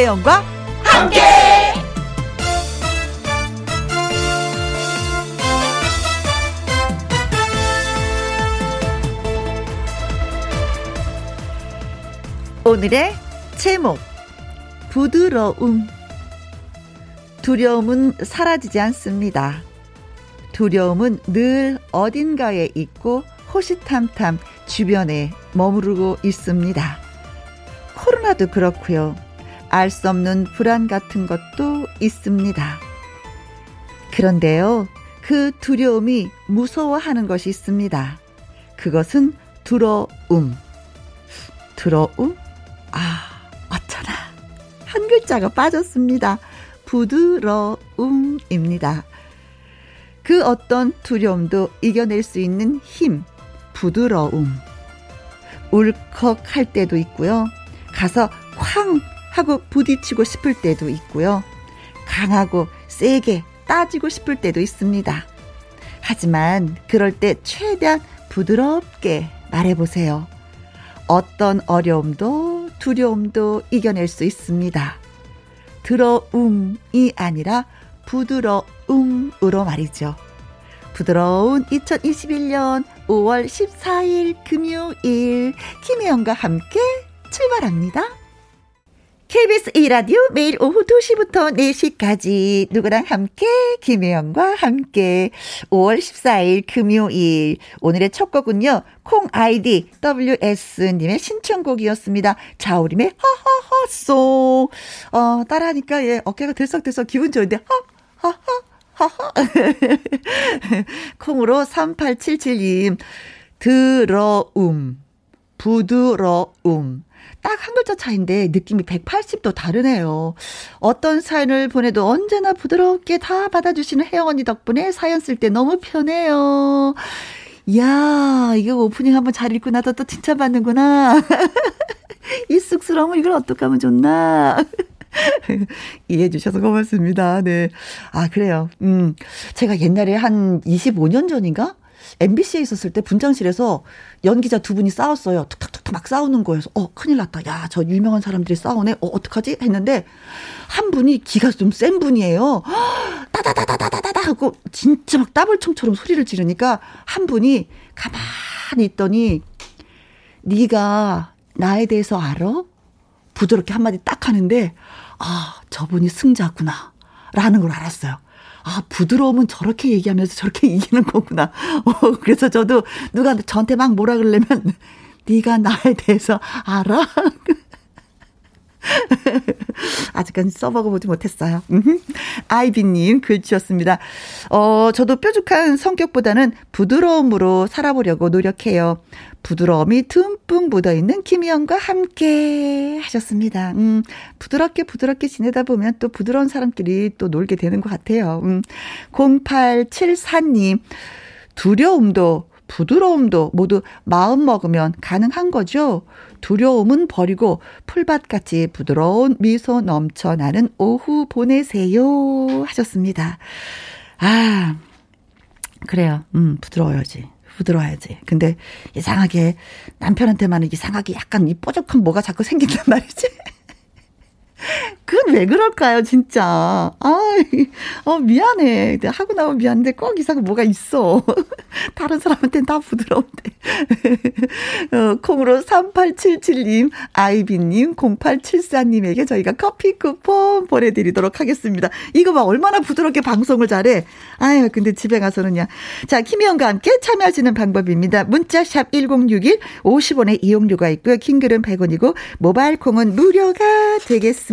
김혜영과 함께. 오늘의 제목, 부드러움. 두려움은 사라지지 않습니다. 두려움은 늘 어딘가에 있고 호시탐탐 주변에 머무르고 있습니다. 코로나도 그렇고요. 알 수 없는 불안 같은 것도 있습니다. 그런데요, 그 두려움이 무서워하는 것이 있습니다. 그것은 두려움. 두려움? 아, 어쩌나. 한 글자가 빠졌습니다. 부드러움입니다. 그 어떤 두려움도 이겨낼 수 있는 힘, 부드러움. 울컥할 때도 있고요. 가서 쾅 하고 부딪히고 싶을 때도 있고요. 강하고 세게 따지고 싶을 때도 있습니다. 하지만 그럴 때 최대한 부드럽게 말해보세요. 어떤 어려움도 두려움도 이겨낼 수 있습니다. 드러움이 아니라 부드러움으로 말이죠. 부드러운 2021년 5월 14일 금요일, 김혜영과 함께 출발합니다. KBS E라디오 매일 오후 2시부터 4시까지 누구랑 함께, 김혜영과 함께. 5월 14일 금요일, 오늘의 첫 곡은요, 콩 아이디 WS님의 신청곡이었습니다. 자우림의 허허허송. 따라하니까 예, 어깨가 들썩들썩 기분 좋은데, 허허허허. 콩으로 3877님, 드러움, 부드러움. 딱 한 글자 차이인데 느낌이 180도 다르네요. 어떤 사연을 보내도 언제나 부드럽게 다 받아주시는 혜영 언니 덕분에 사연 쓸 때 너무 편해요. 이야, 이거 오프닝 한번 잘 읽고 나서 또 칭찬받는구나. 이 쑥스러움을 이걸 어떻게 하면 좋나. 이해해 주셔서 고맙습니다. 네. 아, 그래요. 제가 옛날에 한 25년 전인가? MBC에 있었을 때 분장실에서 연기자 두 분이 싸웠어요. 툭툭툭 막 싸우는 거여서 큰일 났다. 야, 저 유명한 사람들이 싸우네. 어떡하지? 했는데 한 분이 기가 좀 센 분이에요. 따다다다다다다 하고 진짜 막 따블총처럼 소리를 지르니까 한 분이 가만히 있더니, 네가 나에 대해서 알아? 부드럽게 한마디 딱 하는데, 아, 저분이 승자구나 라는 걸 알았어요. 아, 부드러움은 저렇게 얘기하면서 저렇게 이기는 거구나. 그래서 저도 누가 저한테 막 뭐라 그러려면, 네가 나에 대해서 알아? 아직까지 써먹어보지 못했어요. 아이비님 글 주셨습니다. 저도 뾰족한 성격보다는 부드러움으로 살아보려고 노력해요. 부드러움이 듬뿍 묻어있는 김희영과 함께 하셨습니다. 부드럽게 지내다 보면 또 부드러운 사람끼리 또 놀게 되는 것 같아요. 0874님, 두려움도 부드러움도 모두 마음 먹으면 가능한 거죠. 두려움은 버리고 풀밭같이 부드러운 미소 넘쳐나는 오후 보내세요 하셨습니다. 아, 그래요. 부드러워야지. 근데 이상하게 남편한테만 이상하게 약간 이 뽀짝한 뭐가 자꾸 생긴단 말이지. 그건 왜 그럴까요, 진짜. 미안해. 하고 나면 미안한데 꼭 이상한 뭐가 있어. 다른 사람한테는 다 부드러운데. 콩으로 3877님, 아이비님, 0874님에게 저희가 커피 쿠폰 보내드리도록 하겠습니다. 이거 막 얼마나 부드럽게 방송을 잘해. 근데 집에 가서는요. 자, 김희영과 함께 참여하시는 방법입니다. 문자샵 1061, 50원의 이용료가 있고요. 킹글은 100원이고 모바일 콩은 무료가 되겠습니다.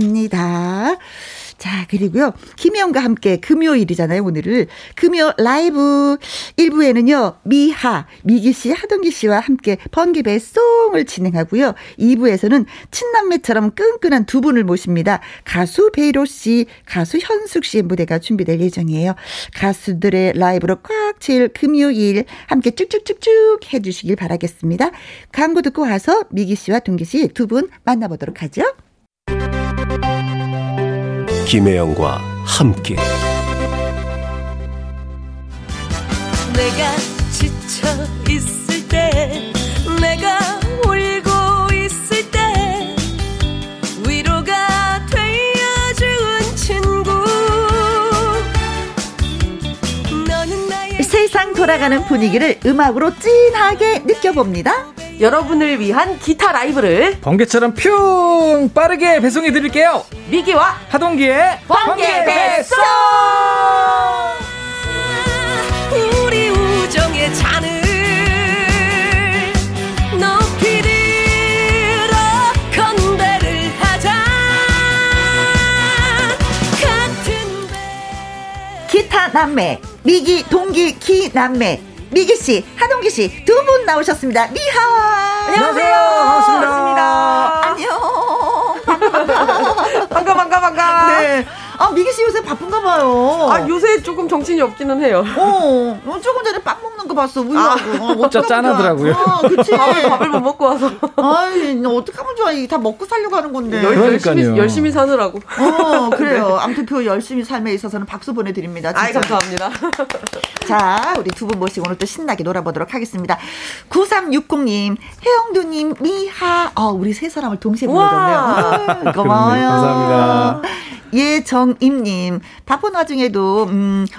자, 그리고요, 김혜영과 함께 금요일이잖아요, 오늘을. 금요 라이브 1부에는요, 미하, 미기씨, 하동기씨와 함께 번개배 송을 진행하고요, 2부에서는 친남매처럼 끈끈한 두 분을 모십니다. 가수 베이로씨, 가수 현숙씨의 무대가 준비될 예정이에요. 가수들의 라이브로 꽉 채울 금요일 함께 쭉쭉쭉쭉 해주시길 바라겠습니다. 광고 듣고 와서 미기씨와 동기씨 두 분 만나보도록 하죠. 김혜영과 함께. 내가 지쳐 있을 때, 내가 울고 있을 때, 위로가 돼. 돌아가는 분위기를 음악으로 찐하게 느껴봅니다. 여러분을 위한 기타 라이브를 번개처럼 퓨웅 빠르게 배송해드릴게요. 미기와 하동기의 번개 배송. 우리 우정의 잔을 높이 들어 건배를 하자. 같은 배. 기타 남매 미기 동기 기 남매. 미기씨, 하동기씨 두 분 나오셨습니다. 니하오. 안녕하세요. 반갑습니다. 안녕. 반가. 네. 아, 미기씨 요새 바쁜가 봐요. 아, 요새 조금 정신이 없기는 해요. 조금 전에 밥 먹는 거 봤어. 우유하고. 어쩌 짠하더라고요. 그치. 밥을 못 먹고 와서. 아이, 어떡하면 좋아. 다 먹고 살려고 하는 건데. 열심히 사느라고. 그래요. 네. 암투표 열심히 삶에 있어서는 박수 보내드립니다. 진짜. 아이, 감사합니다. 자, 우리 두 분 모시고 오늘 또 신나게 놀아보도록 하겠습니다. 9360님, 혜영두님, 미하. 우리 세 사람을 동시에 불러줬네요. 고마워요. 감사합니다. 예정임님, 바쁜 와중에도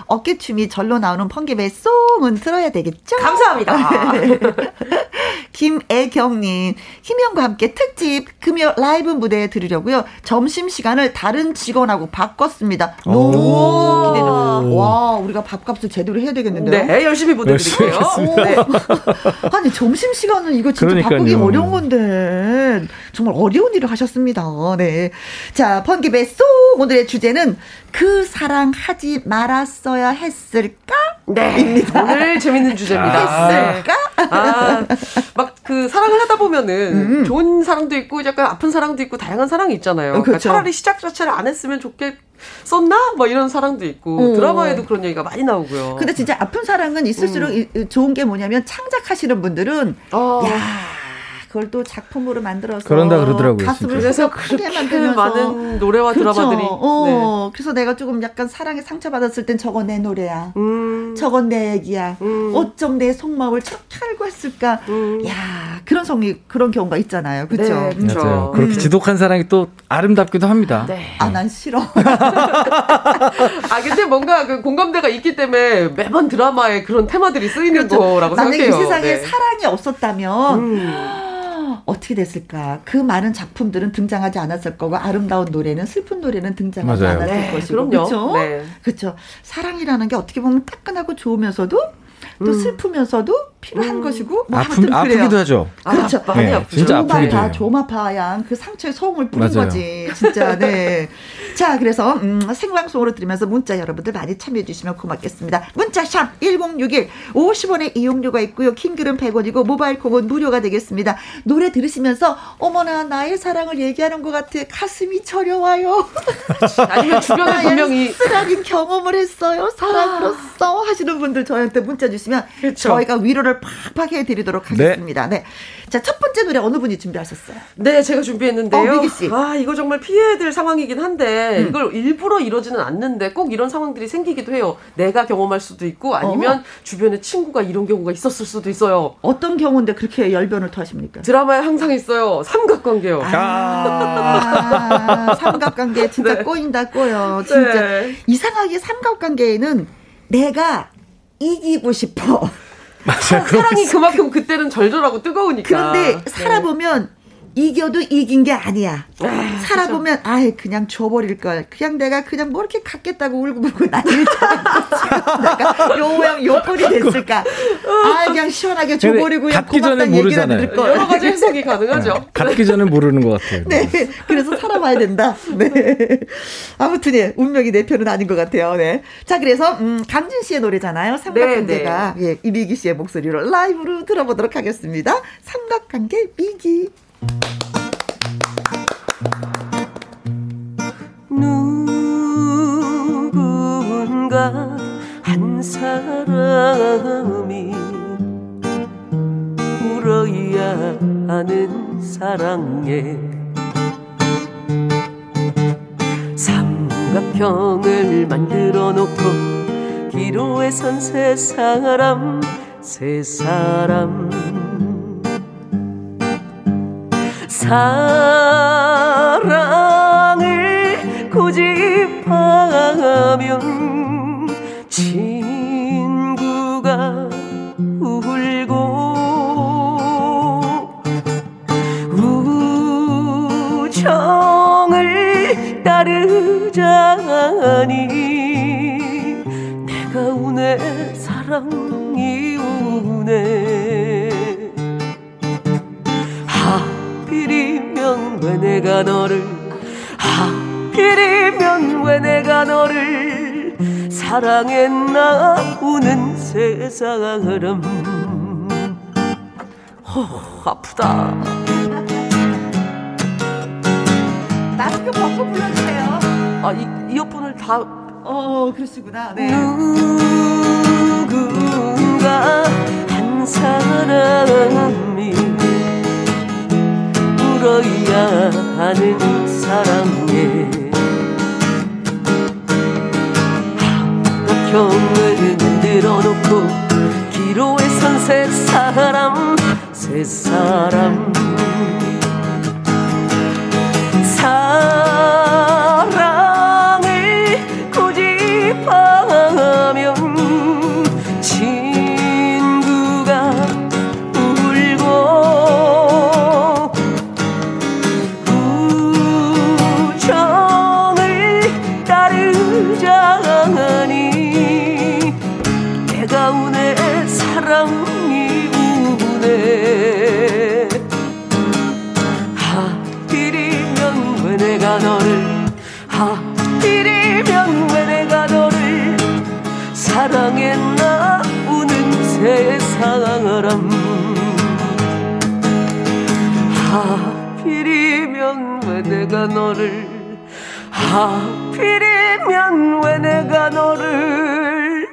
어깨춤이 절로 나오는 번개배송은 들어야 되겠죠? 감사합니다. 김애경님, 희명과 함께 특집 금요 라이브 무대에 들으려고요. 점심시간을 다른 직원하고 바꿨습니다. 너무 기대됩니다. 와, 우리가 밥값을 제대로 해야 되겠는데요? 네, 열심히 보내드릴게요. 네. 아니, 점심시간은 이거 진짜 그러니까요. 바꾸기 어려운 건데 정말 어려운 일을 하셨습니다. 네. 자, 번개배송 오늘의 주제는 그 사랑 하지 말았어야 했을까? 네. 입니다. 오늘 재밌는 주제입니다. 했을까? 막 그 사랑을 하다 보면은 좋은 사랑도 있고 약간 아픈 사랑도 있고 다양한 사랑이 있잖아요. 그러니까 차라리 시작 자체를 안 했으면 좋겠었나? 막 이런 사랑도 있고 드라마에도 그런 얘기가 많이 나오고요. 근데 진짜 아픈 사랑은 있을수록 좋은 게 뭐냐면 창작하시는 분들은 그걸 또 작품으로 만들어서 그런다 그러더라고요. 가슴을 그래서 크게 만들면서 많은 노래와 그렇죠. 드라마들이 네. 그래서 내가 조금 약간 사랑에 상처받았을 땐 저건 내 노래야. 저건 내 얘기야. 어쩜 내 속마음을 척 알고 했을까. 야, 그런 경우가 있잖아요. 그렇죠? 네, 그렇죠. 그렇게 지독한 사랑이 또 아름답기도 합니다. 네. 아, 난 싫어. 근데 뭔가 그 공감대가 있기 때문에 매번 드라마에 그런 테마들이 쓰이는 그렇죠. 거라고 생각해요. 만약에 이 세상에 네. 사랑이 없었다면 어떻게 됐을까? 그 많은 작품들은 등장하지 않았을 거고 아름다운 노래는 슬픈 노래는 등장하지 맞아요. 않았을 네, 것이고 그렇죠? 네. 그렇죠. 사랑이라는 게 어떻게 보면 따끈하고 좋으면서도 또 슬프면서도 필요한 것이고 뭐 아프기도 하죠. 그렇죠. 아, 네, 진짜 아프기도 해요. 조마파양 그 상처에 소음을 뿌린 맞아요. 거지. 진짜 네. 자, 그래서 생방송으로 들으면서 문자 여러분들 많이 참여해 주시면 고맙겠습니다. 문자샵 1061 50원의 이용료가 있고요. 킹글은 100원이고 모바일 콩은 무료가 되겠습니다. 노래 들으시면서 어머나 나의 사랑을 얘기하는 것 같아. 가슴이 저려와요. 아니면 주변에 분명히 쓰라린 경험을 했어요. 사랑으로써 하시는 분들 저한테 문자 주시면 그렇죠. 저희가 위로를 팍팍 해드리도록 하겠습니다. 네. 자, 첫 번째 노래 어느 분이 준비하셨어요? 네, 제가 준비했는데요. 미기 씨. 아, 이거 정말 피해야 될 상황이긴 한데 이걸 일부러 이러지는 않는데 꼭 이런 상황들이 생기기도 해요. 내가 경험할 수도 있고 아니면 주변에 친구가 이런 경우가 있었을 수도 있어요. 어떤 경우인데 그렇게 열변을 터하십니까? 드라마에 항상 있어요. 삼각관계요. 삼각관계 진짜 네. 꼬인다 꼬여. 진짜 네. 이상하게 삼각관계에는 내가 이기고 싶어. 맞아, 사랑이 그만큼 그때는 절절하고 뜨거우니까. 그런데 살아보면 네. 이겨도 이긴 게 아니야. 아, 살아보면 그렇죠. 아예 그냥 줘버릴 걸. 그냥 내가 그냥 뭐 이렇게 갖겠다고 울고불고 난리를 쳐놨지. 요 모양 요 꼴이 됐을까. 아, 그냥 시원하게 줘버리고 갖기 전에 모르잖아요. 여러 가지 해석이 가능하죠. 네, 갖기 전에 모르는 것 같아요. 네, 그래서 살아봐야 된다. 네. 아무튼 예, 운명이 내 편은 아닌 것 같아요. 네. 자, 그래서 강진 씨의 노래잖아요. 삼각관계가 네, 네. 예, 이미기 씨의 목소리로 라이브로 들어보도록 하겠습니다. 삼각관계 미기. 누군가 한 사람이 울어야 하는 사랑에 삼각형을 만들어 놓고 기로에 선 세 사람 사랑을 고집하면 친구가 다르자니 내가 우네 사랑이 우네 하필이면 왜 내가 너를 하필이면 왜 내가 너를 사랑했나 우는 세상을 아프다. 마스크 벗고 불러주세요. 아, 이어폰을 다. 그러시구나. 네. 누군가 한 사람이 울어야 하는 사랑에 한국형을 늘어놓고 기로에 선 세 사람 세 사람 사랑을 고집하면 친구가 울고 우정을 따르자니 내가 우네 사랑이 우네 하필이면 왜 내가 너를 하필이면 왜 내가 너를 사랑했나 우는 세상아람 하필이면 왜 내가 너를 하필이면 왜 내가 너를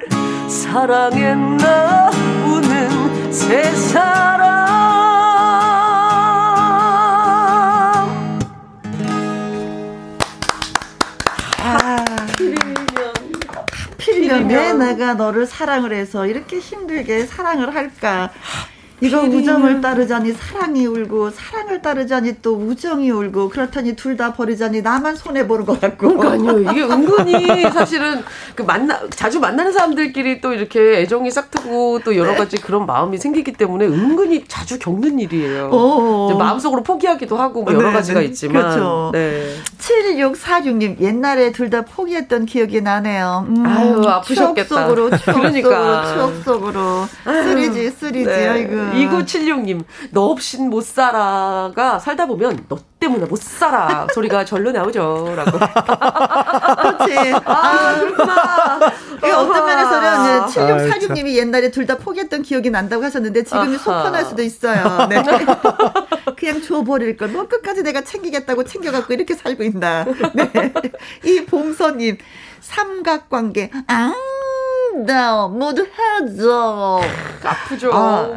사랑했나 우는 세사람 하필이면 왜 내가 너를 사랑을 해서 이렇게 힘들게 사랑을 할까 이거 우정을 따르자니 사랑이 울고 사랑을 따르자니 또 우정이 울고 그렇다니 둘 다 버리자니 나만 손해 보는 것 같고. 그러니까요. 이게 은근히 사실은 그 자주 만나는 사람들끼리 또 이렇게 애정이 싹트고 또 여러 가지 그런 마음이 생기기 때문에 은근히 자주 겪는 일이에요. 이제 마음속으로 포기하기도 하고 뭐 여러 가지가 있지만. 그렇죠. 네. 7646님 옛날에 둘 다 포기했던 기억이 나네요. 아유 아프셨겠다. 추억 속으로 추억 그러니까. 속으로 추억 속으로 쓰리지 쓰리지. 네. 아이고. 2976님 너 없인 못 살아가 살다 보면 너 때문에 못 살아 소리가 절로 나오죠 라고. 그렇지. 아 그렇구나. 어떤 면에서는 7646님이 옛날에 둘 다 포기했던 기억이 난다고 하셨는데 지금이 속 편할 수도 있어요. 네. 그냥 줘버릴 걸 뭐 끝까지 내가 챙기겠다고 챙겨갖고 이렇게 살고 있나. 네. 이 봉선님 삼각관계 나 모두 헤어져. 아프죠.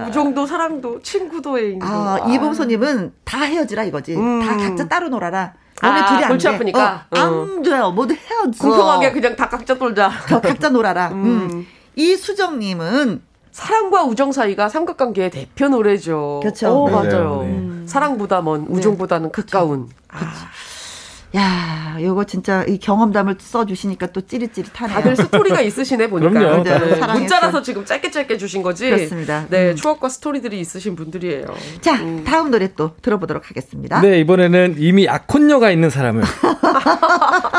우정도 사랑도 친구도 애인도. 이범서님은 다 헤어지라 이거지. 다 각자 따로 놀아라. 너네 둘이 안 돼. 아프니까. 안 돼요. 모두 헤어져. 공평하게 그냥 다 각자 놀자. 각자 놀아라. 이수정님은 사랑과 우정 사이가 삼각관계의 대표 노래죠. 그렇죠. 네, 맞아요. 네. 사랑보다 먼 우정보다는 가까운. 네. 그렇죠. 야, 요거 진짜 이 경험담을 써주시니까 또 찌릿찌릿하네요. 다들 스토리가 있으시네 보니까. 그럼요. 문자라서 지금 짧게 주신 거지. 그렇습니다. 네, 추억과 스토리들이 있으신 분들이에요. 자, 다음 노래 또 들어보도록 하겠습니다. 네, 이번에는 이미 약혼녀가 있는 사람을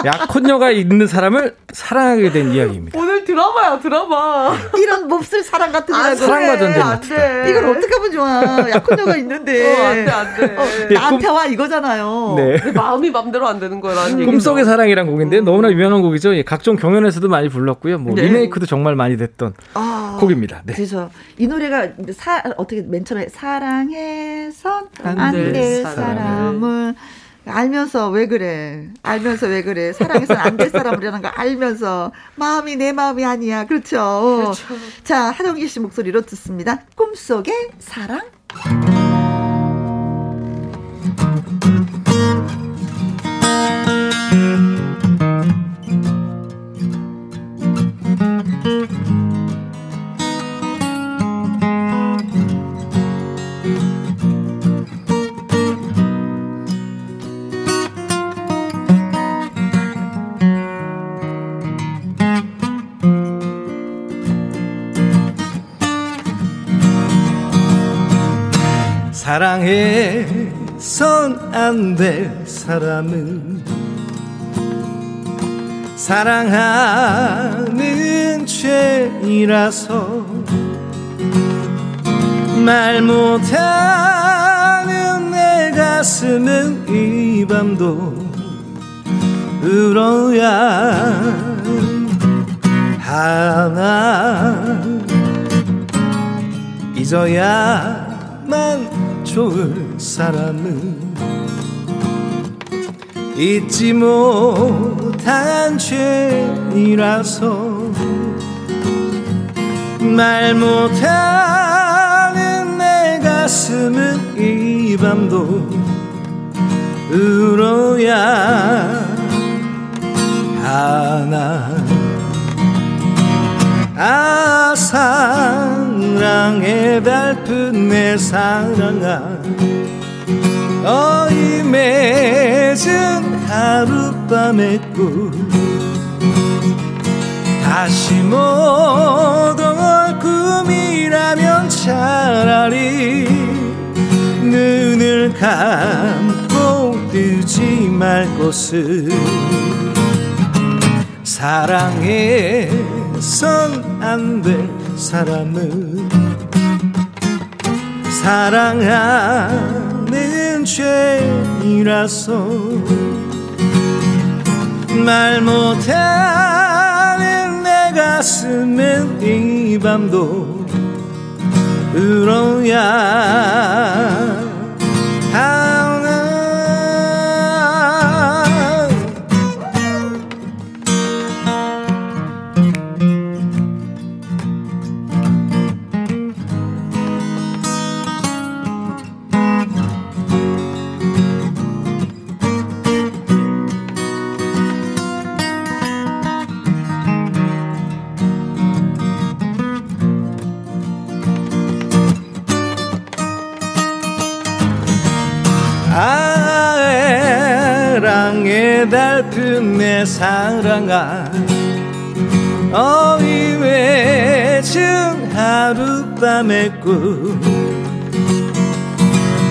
약혼녀가 있는 사람을 사랑하게 된 이야기입니다. 오늘 드라마야 드라마. 이런 몹쓸 사랑 같은 거. 사랑과 전쟁 같은 거. 이걸 어떻게 하면 좋아. 약혼녀가 있는데. 안 돼. 나한테 와 이거잖아요. 네. 내 마음이 맘대로 안 되는 거라는 얘기죠. 꿈속의 사랑이란 곡인데 너무나 유명한 곡이죠. 예, 각종 경연에서도 많이 불렀고요. 뭐 네. 리메이크도 정말 많이 됐던 곡입니다. 네. 그래서 이 노래가 어떻게 맨 처음에 사랑해선 안 될 사람을 알면서 왜 그래? 알면서 왜 그래? 사랑해선 안 될 사람이라는 거 알면서 마음이 내 마음이 아니야. 그렇죠. 그렇죠. 자, 하동기 씨 목소리로 듣습니다. 꿈속의 사랑. 사랑해선 안 될 사람은 사랑하는 죄라서 말 못하는 내 가슴은 이 밤도 울어야 하나. 잊어야만 좋을 사람은 잊지 못한 죄이라서 말 못하는 내 가슴은 이 밤도 울어야 하나. 아 사랑에 달픈 내 사랑아 어이 맺은 하룻밤의 꿈 다시 못 올 꿈이라면 차라리 눈을 감고 뜨지 말 것을 사랑해선 안 될 사람은 사랑하는 죄라서 말 못하는 내 가슴은 이 밤도 울어야 달픈 내 사랑아 어이 외진 하룻밤의 꿈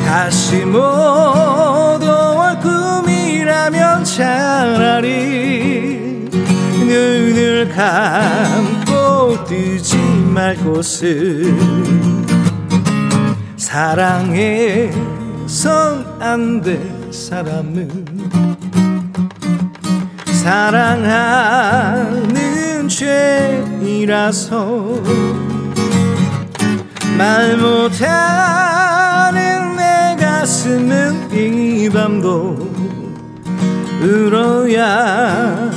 다시 못 올 꿈이라면 차라리 눈을 감고 뜨지 말 것을 사랑해선 안 될 사람은 사랑하는 죄이라서 말 못하는 내 가슴은 이 밤도 울어야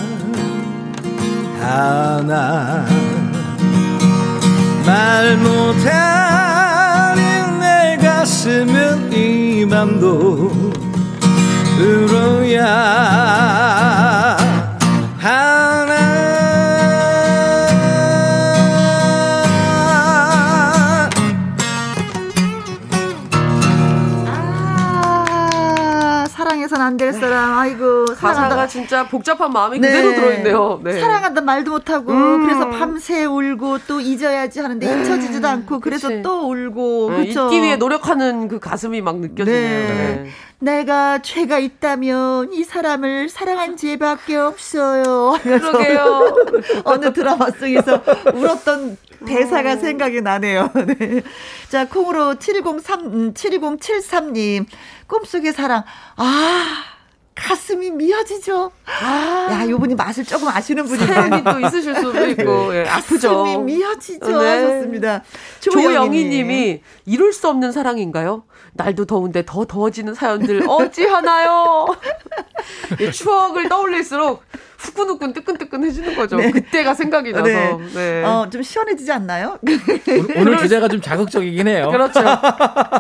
하나. 말 못하는 내 가슴은 이 밤도 울어야 하나. 아, 사랑해선 안 될 사람. 아이고, 가사가 진짜 복잡한 마음이 네. 그대로 들어있네요. 네. 사랑한다 말도 못하고 그래서 밤새 울고 또 잊어야지 하는데 잊혀지지도 않고 그래서 그치. 또 울고 그쵸? 잊기 위해 노력하는 그 가슴이 막 느껴지네요. 네. 네. 내가 죄가 있다면 이 사람을 사랑한 죄밖에 없어요. 그러게요. 어느 드라마 속에서 울었던 대사가 생각이 나네요. 네. 자, 콩으로 7073님 꿈속의 사랑. 아 가슴이 미어지죠. 아. 야, 요분이 맛을 조금 아시는 분이네요. 사연이 또 있으실 수도 있고. 예, 아프죠. 가슴이 미어지죠. 네. 좋습니다. 조영희 님이 이룰 수 없는 사랑인가요? 날도 더운데 더 더워지는 사연들 어찌하나요? 예, 추억을 떠올릴수록 후끈후끈 뜨끈뜨끈해지는 거죠. 네. 그때가 생각이 나서. 네. 네. 좀 시원해지지 않나요? 오늘 주제가 좀 자극적이긴 해요. 그렇죠.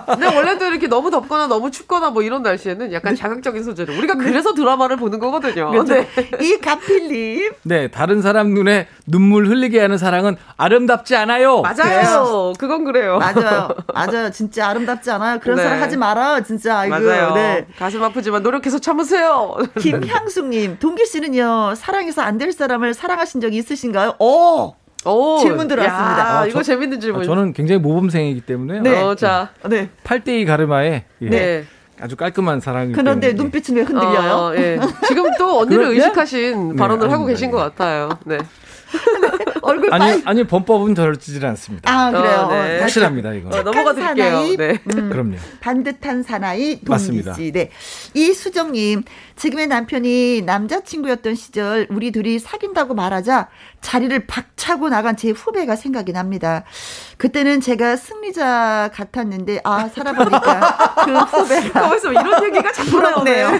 근데 원래도 이렇게 너무 덥거나 너무 춥거나 뭐 이런 날씨에는 약간 자극적인 소재를 우리가 그래서 드라마를 보는 거거든요. 그렇죠. 네. 이 가필님. 네. 다른 사람 눈에 눈물 흘리게 하는 사랑은 아름답지 않아요. 맞아요. 네. 그건 그래요. 맞아요. 맞아요. 진짜 아름답지 않아요. 그런 네. 사랑 하지 말아요. 진짜. 아이고. 맞아요. 네. 가슴 아프지만 노력해서 참으세요. 김향숙님. 동기 씨는요. 사랑해서 안 될 사람을 사랑하신 적이 있으신가요? 오 질문 들어왔습니다. 야, 이거 재밌는 질문. 저는 굉장히 모범생이기 때문에. 네. 자, 네. 8대2 가르마에. 예. 네. 아주 깔끔한 사랑이. 그런데 때문에. 눈빛은 왜 흔들려요? 예. 지금 또 언니를 의식하신 발언을 하고 계신 것 같아요. 네. 얼굴 아니 범법은 저지를 않습니다. 아 그래요. 네. 확실합니다 이거. 넘어가 드릴게요. 네. 그럼요. 반듯한 사나이 동기씨. 네. 이수정님 지금의 남편이 남자친구였던 시절 우리 둘이 사귄다고 말하자 자리를 박차고 나간 제 후배가 생각이 납니다. 그때는 제가 승리자 같았는데 아 살아보니까 그 후배가 벌써 이런 얘기가 자꾸 나오네요.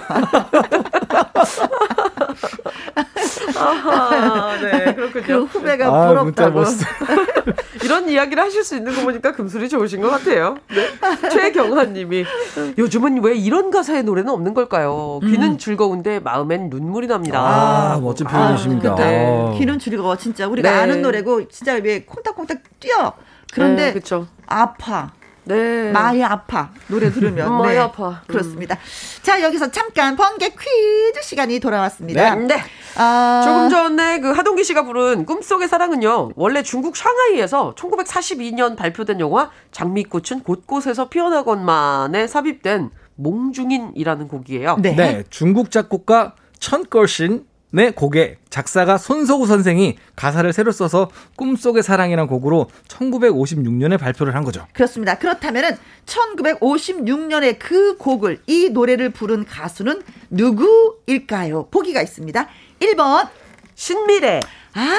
아하, 네, 그렇군요. 그 후배가 부럽다고. 이런 이야기를 하실 수 있는 거 보니까 금술이 좋으신 것 같아요. 네. 최경환님이 요즘은 왜 이런 가사의 노래는 없는 걸까요? 귀는 즐거운데 마음엔 눈물이 납니다. 아 멋진 표현이십니다. 네. 귀는 즐거워 진짜 우리가 네. 아는 노래고 진짜 왜 콩닥콩닥 뛰어. 그런데 네, 그렇죠. 아파. 네. 많이 아파. 노래 들으면. 많이 네. 아파. 그렇습니다. 자, 여기서 잠깐 번개 퀴즈 시간이 돌아왔습니다. 네. 네. 조금 전에 그 하동기 씨가 부른 꿈속의 사랑은요, 원래 중국 샹하이에서 1942년 발표된 영화 장미꽃은 곳곳에서 피어나건만에 삽입된 몽중인이라는 곡이에요. 네. 네. 중국 작곡가 천걸신. 네, 곡에 작사가 손석우 선생이 가사를 새로 써서 꿈속의 사랑이란 곡으로 1956년에 발표를 한 거죠. 그렇습니다. 그렇다면은 1956년에 그 곡을 이 노래를 부른 가수는 누구일까요? 보기가 있습니다. 1번 신미래. 아,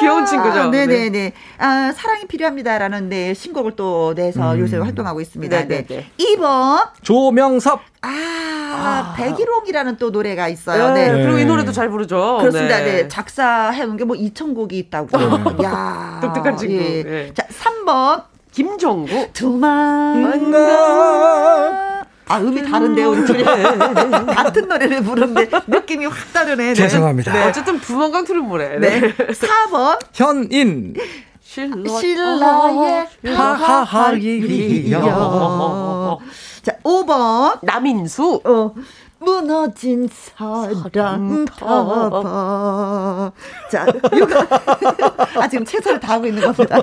귀여운 친구죠. 네네네. 네. 아, 사랑이 필요합니다라는 네, 신곡을 또 내서 요새 활동하고 있습니다. 네네네. 네. 2번 조명섭. 아, 백일홍이라는 또 노래가 있어요. 네. 네. 그리고 이 노래도 잘 부르죠. 그렇습니다. 네. 네. 작사해 놓은 게 뭐 2,000곡이 있다고. 네. 야, 독특한 친구. 예. 네. 자, 3번 김정구. 도망가. 아, 음이 다른데요, 우리 둘이. 같은 노래를 부르는데 느낌이 확 다르네. 네. 죄송합니다. 네. 어쨌든 부모강투를 모래. 네. 4번. 현인. 신라의 하하하리여. 자, 5번. 남인수. 무너진 사랑 타봐. 자, 아, 지금 최선을 다하고 있는 겁니다.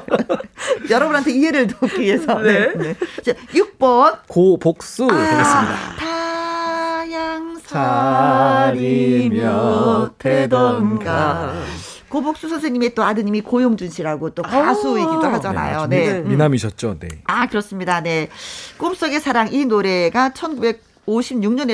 여러분한테 이해를 돕기 위해서. 네. 네. 자, 6번. 고복수. 보겠습니다. 타양살이며 태던가. 고복수 선생님의 또 아드님이 고용준 씨라고 또 가수이기도 하잖아요. 네. 네. 미남이셨죠. 네. 아, 그렇습니다. 네. 꿈속의 사랑 이 노래가 1956년에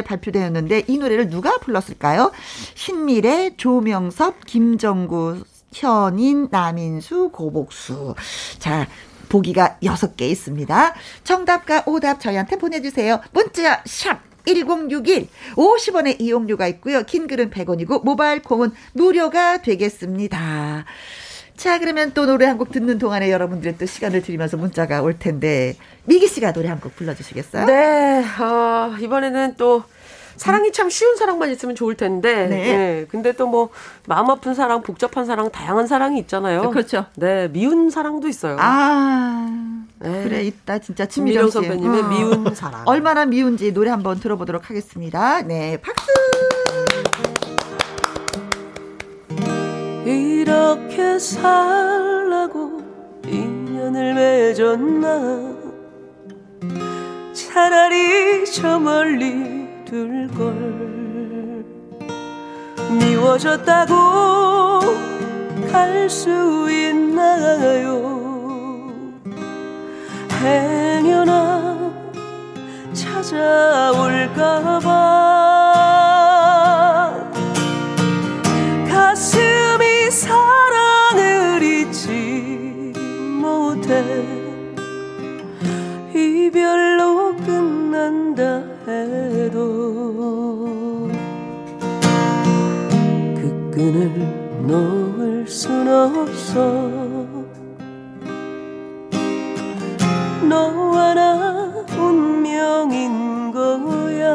발표되었는데 이 노래를 누가 불렀을까요? 신미래, 조명섭, 김정구, 현인, 남인수, 고복수. 자, 보기가 6개 있습니다. 정답과 오답 저희한테 보내주세요. 문자 샵 1061 50원의 이용료가 있고요. 긴 글은 100원이고 모바일 콩은 무료가 되겠습니다. 자, 그러면 또 노래 한 곡 듣는 동안에 여러분들의 또 시간을 드리면서 문자가 올 텐데 미기 씨가 노래 한 곡 불러주시겠어요? 네, 이번에는 또 사랑이 참 쉬운 사랑만 있으면 좋을 텐데 네. 네, 근데 또 뭐 마음 아픈 사랑, 복잡한 사랑, 다양한 사랑이 있잖아요. 그렇죠. 네, 미운 사랑도 있어요. 아, 네. 그래 있다 진짜 친미령 선배님의 미운 사랑. 얼마나 미운지 노래 한번 들어보도록 하겠습니다. 네, 박수. 이렇게 살라고 인연을 맺었나 차라리 저 멀리 둘 걸 미워졌다고 갈 수 있나요 행여나 찾아올까봐 가슴이 사랑을 잊지 못해 이별로 끝난다 해도 그 끈을 놓을 순 없어 너와 나 운명인 거야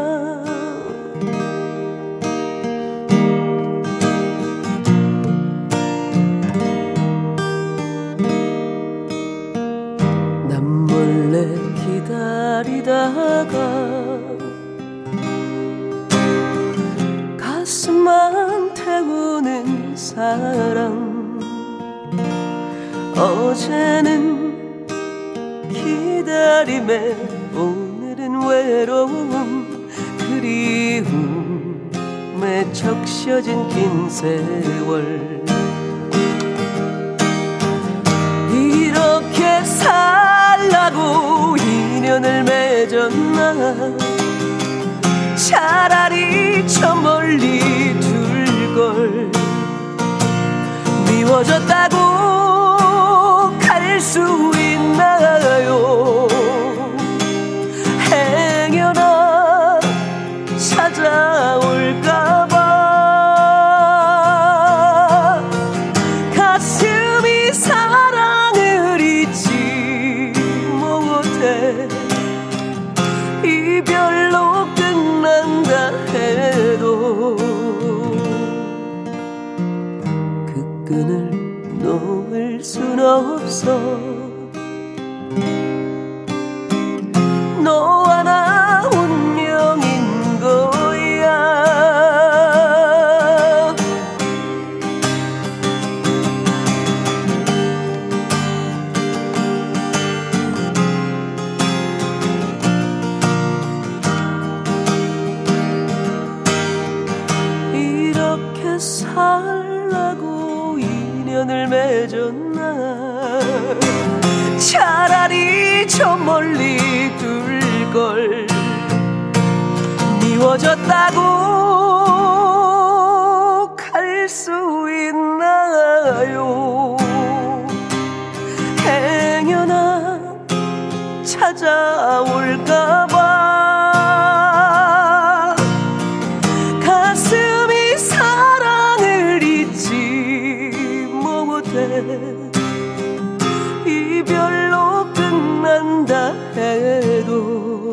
난 몰래 기다리다가 가슴만 태우는 사랑 어제는 기다림에 오늘은 외로움 그리움에 적셔진 긴 세월 이렇게 살라고 인연을 맺었나 차라리 저 멀리 둘걸 미워졌다고 갈 수 있나요 행여나 찾아올까봐 가슴이 사랑을 잊지 못해 이별로 끝난다 해도 그 끈을 놓을 순 없어 너와 나 운명인 거야 이렇게 살라고 인연을 맺었나 차라리 저 멀리 둘걸 미워졌다고 갈 수 있나요 행여나 찾아올까봐 가슴이 사랑을 잊지 못해 이별로 끝난다 해도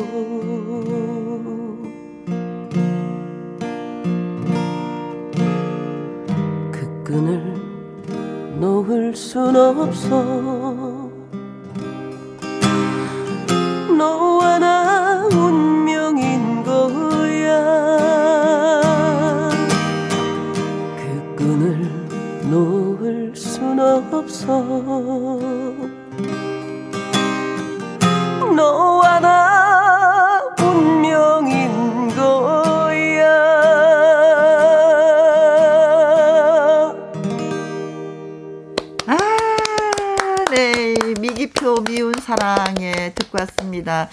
그 끈을 놓을 순 없어 너와 나 운명인 거야 그 끈을 놓을 순 없어 너와 나 운명인 거야. 아, 네. 미기표 미운 사랑에 듣고 왔습니다.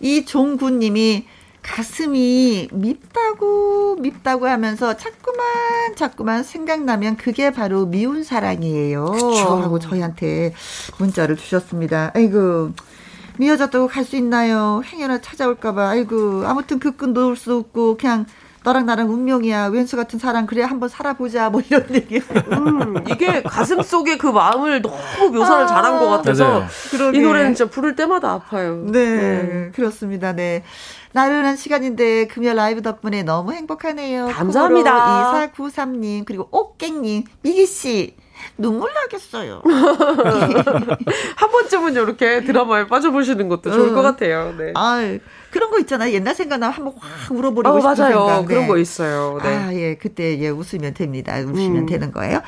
이종구님이 가슴이 밉다고 하면서 자꾸만 생각나면 그게 바로 미운 사랑이에요. 그쵸. 하고 저희한테 문자를 주셨습니다. 아이고. 미워졌다고 갈 수 있나요? 행여나 찾아올까봐. 아이고, 아무튼 그 끈 놓을 수 없고, 그냥 너랑 나랑 운명이야. 왼수 같은 사랑, 그래, 한번 살아보자. 뭐 이런 얘기. 이게 가슴 속에 그 마음을 너무 묘사를 잘한 것 같아서. 이 노래는 진짜 부를 때마다 아파요. 네. 그렇습니다. 네. 나른한 시간인데 금요 라이브 덕분에 너무 행복하네요. 감사합니다. 2493님, 그리고 옥갱님, 미기씨. 눈물 나겠어요. 한 번쯤은 이렇게 드라마에 빠져보시는 것도 좋을 것 같아요. 네. 아유, 그런 거 있잖아요. 옛날 생각나면 한번 확 울어버리고 싶은 맞아요. 생각. 그런 거 있어요. 네. 아, 예. 그때 예, 웃으면 됩니다. 웃으면 되는 거예요.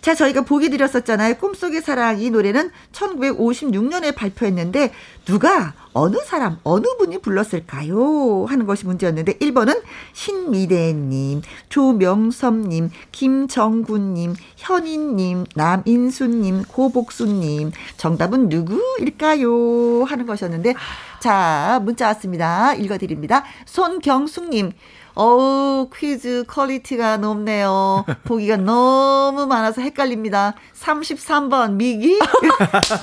자, 저희가 보기 드렸었잖아요. 꿈속의 사랑 이 노래는 1956년에 발표했는데 누가 어느 사람 어느 분이 불렀을까요? 하는 것이 문제였는데 1번은 신미래님, 조명섭님, 김정구님, 현인님, 남인수님, 고복수님. 정답은 누구일까요? 하는 것이었는데 자 문자 왔습니다. 읽어드립니다. 손경숙님. 어우 퀴즈 퀄리티가 높네요. 보기가 너무 많아서 헷갈립니다. 33번 미기?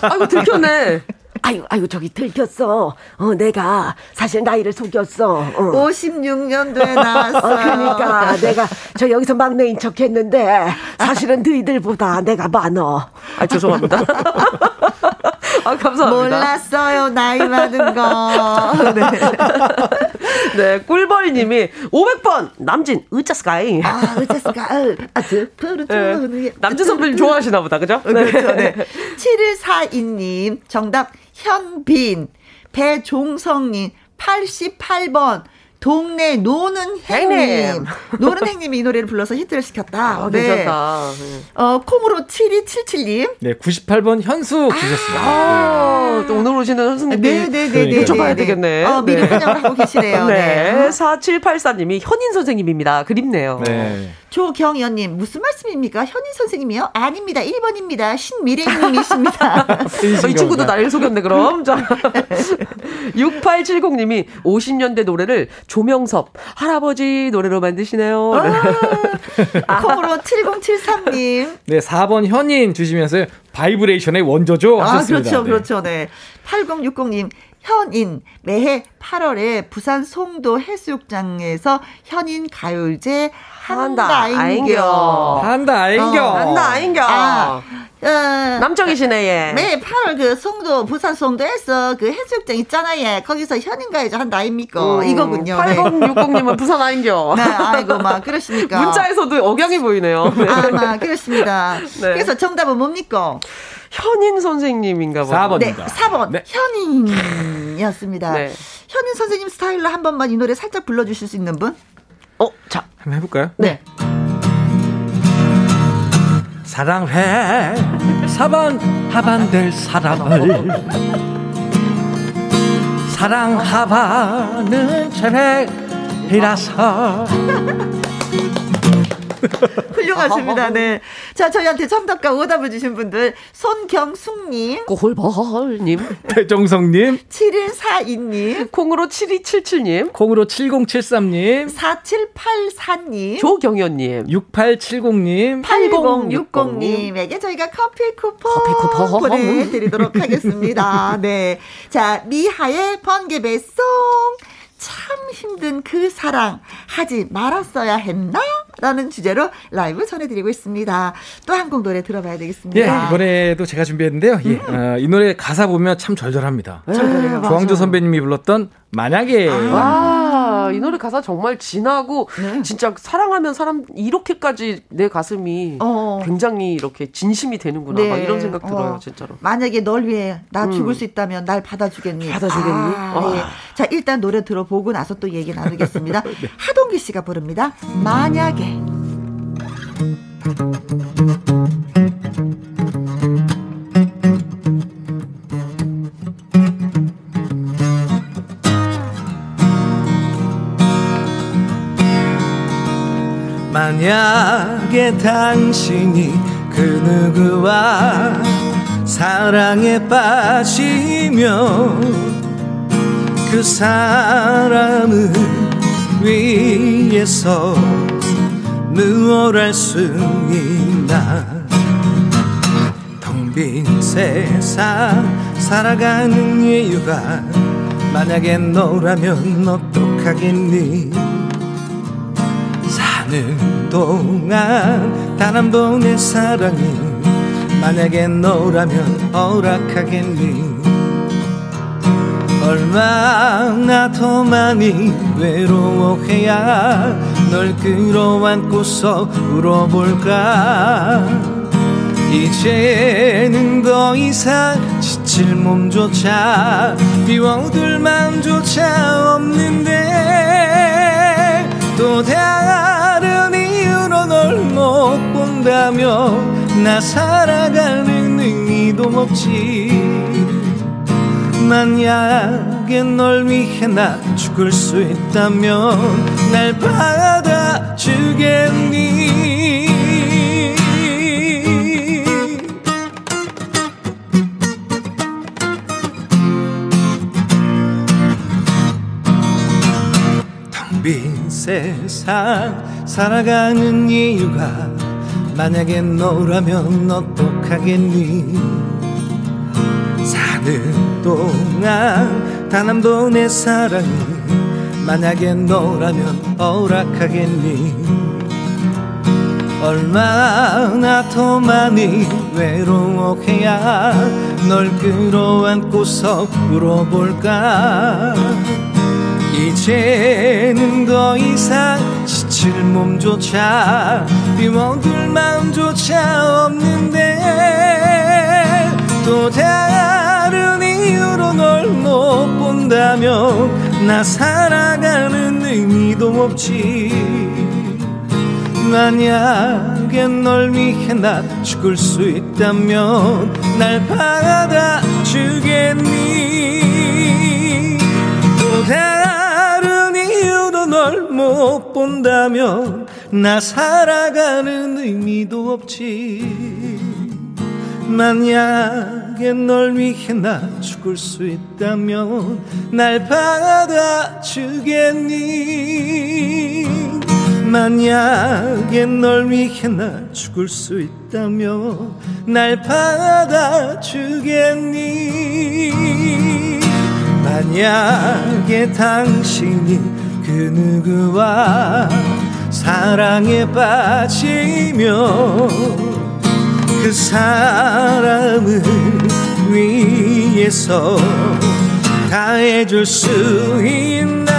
아이고 들켰네. 아유 저기 들켰어. 내가 사실 나이를 속였어. 56년도에 나왔어. 그러니까 내가 저 여기서 막내인 척했는데 사실은 너희들보다 내가 많어. 아 죄송합니다. 아 감사합니다. 몰랐어요 나이 많은 거. 네. 네 꿀벌님이 500번 남진 으짜스카이. 아 으짜스카이. 네. 남진 선배님 좋아하시나 보다 그죠? 네. 그렇죠. 네. 7142님 정답. 현빈, 배종성님, 88번, 동네 노는 행님. 노는 행님이 이 노래를 불러서 히트를 시켰다. 아, 네. 괜찮다. 네. 콩으로 7277님. 네, 98번 현수 주셨습니다. 아, 네. 또 오늘 오시는 현수님. 네네네. 여쭤봐야 되겠네. 미리 환영을 하고 계시네요. 네. 네. 4784님이 현인 선생님입니다. 그립네요. 네. 조경연님, 무슨 말씀입니까? 현인 선생님이요? 아닙니다. 1번입니다. 신미래님이십니다. 이 친구도 나를 속였네, 그럼. 6870님이 50년대 노래를 조명섭 할아버지 노래로 만드시네요. 콩으로 7073님. 네, 4번 현인 주시면서 바이브레이션의 원조죠. 하셨습니다. 그렇죠, 그렇죠. 네. 8060님. 현인 매해 8월에 부산 송도 해수욕장에서 현인 가요제 한다 아인겨. 남쪽이시네 예. 매해 8월 그 송도 부산 송도에서 그 해수욕장 있잖아 예. 거기서 현인 가요제 한다 아입니까 이거군요. 8060님은 네. 부산 아인겨. 네, 아이고 막 그러시니까 문자에서도 억양이 보이네요. 네. 아, 막 그렇습니다. 네. 그래서 정답은 뭡니까? 현인 선생님인가 봐요. 4번입니다. 네, 4번. 네. 현인이었습니다. 네. 현인 선생님 스타일로 한 번만 이 노래 살짝 불러주실 수 있는 분? 자. 한번 해볼까요? 네. 사랑해, 사반하반될 사람을. 사랑하반은 죄라서. 훌륭하십니다. 네. 자, 저희한테 정답과 오답을 주신 분들 손경숙님, 꼬홀벌님, 배정성님, 7142님, 콩으로 7277님, 콩으로 7073님, 4784님, 조경현님, 6870님, 8060님에게 저희가 커피 쿠폰 보내드리도록 하겠습니다. 네. 자, 미하의 번개배송. 참 힘든 그 사랑 하지 말았어야 했나? 라는 주제로 라이브 전해드리고 있습니다. 또 한 곡 노래 들어봐야 되겠습니다. 예, 이번에도 제가 준비했는데요. 이 노래 가사 보면 참 절절합니다. 조항조 선배님이 불렀던 만약에. 이 노래 가사 정말 진하고 진짜 사랑하면 사람 이렇게까지 내 가슴이 굉장히 이렇게 진심이 되는구나 막 이런 생각 들어요. 진짜로. 만약에 널 위해 나 죽을 수 있다면 날 받아주겠니? 네. 자, 일단 노래 들어보고 나서 또 얘기 나누겠습니다. 네. 하동기 씨가 부릅니다. 만약에. 만약에 당신이 그 누구와 사랑에 빠지면 그 사람을 위해서 무엇 할 수 있나. 텅 빈 세상 살아가는 이유가 만약에 너라면 어떡하겠니. 사는 동안 단 한 번의 사랑이 만약에 너라면 허락하겠니. 얼마나 더 많이 외로워해야 널 끌어안고서 울어볼까. 이제는 더 이상 지칠 몸조차 비워둘 마음조차 없는데 또 다른 이유로 널 못 본다며 나 살아가는 의미도 없지. 만약에 널 위해 나 죽을 수 있다면 날 받아주겠니. 텅빈 세상 살아가는 이유가 만약에 너라면 어떡하겠니. 사는 동안 단 한 번의 사랑이 만약에 너라면 허락하겠니. 얼마나 더 많이 외로워해야 널 끌어안고서 울어볼까. 이제는 더 이상 지칠 몸조차 비워둘 마음조차 없는데 또 다른 이유로 널 못 본다며 나 살아가는 없지. 만약에 널 위해 나 죽을 수 있다면 날 받아주겠니? 또 다른 이유로 널 못 본다면 나 살아가는 의미도 없지. 만약에 널 위해 나 죽을 수 있다면 날 받아주겠니? 만약에 널 위해 나 죽을 수 있다면 날 받아주겠니? 만약에 당신이 그 누구와 사랑에 빠지면 그 사람을 위해서 다 해줄 수 있나?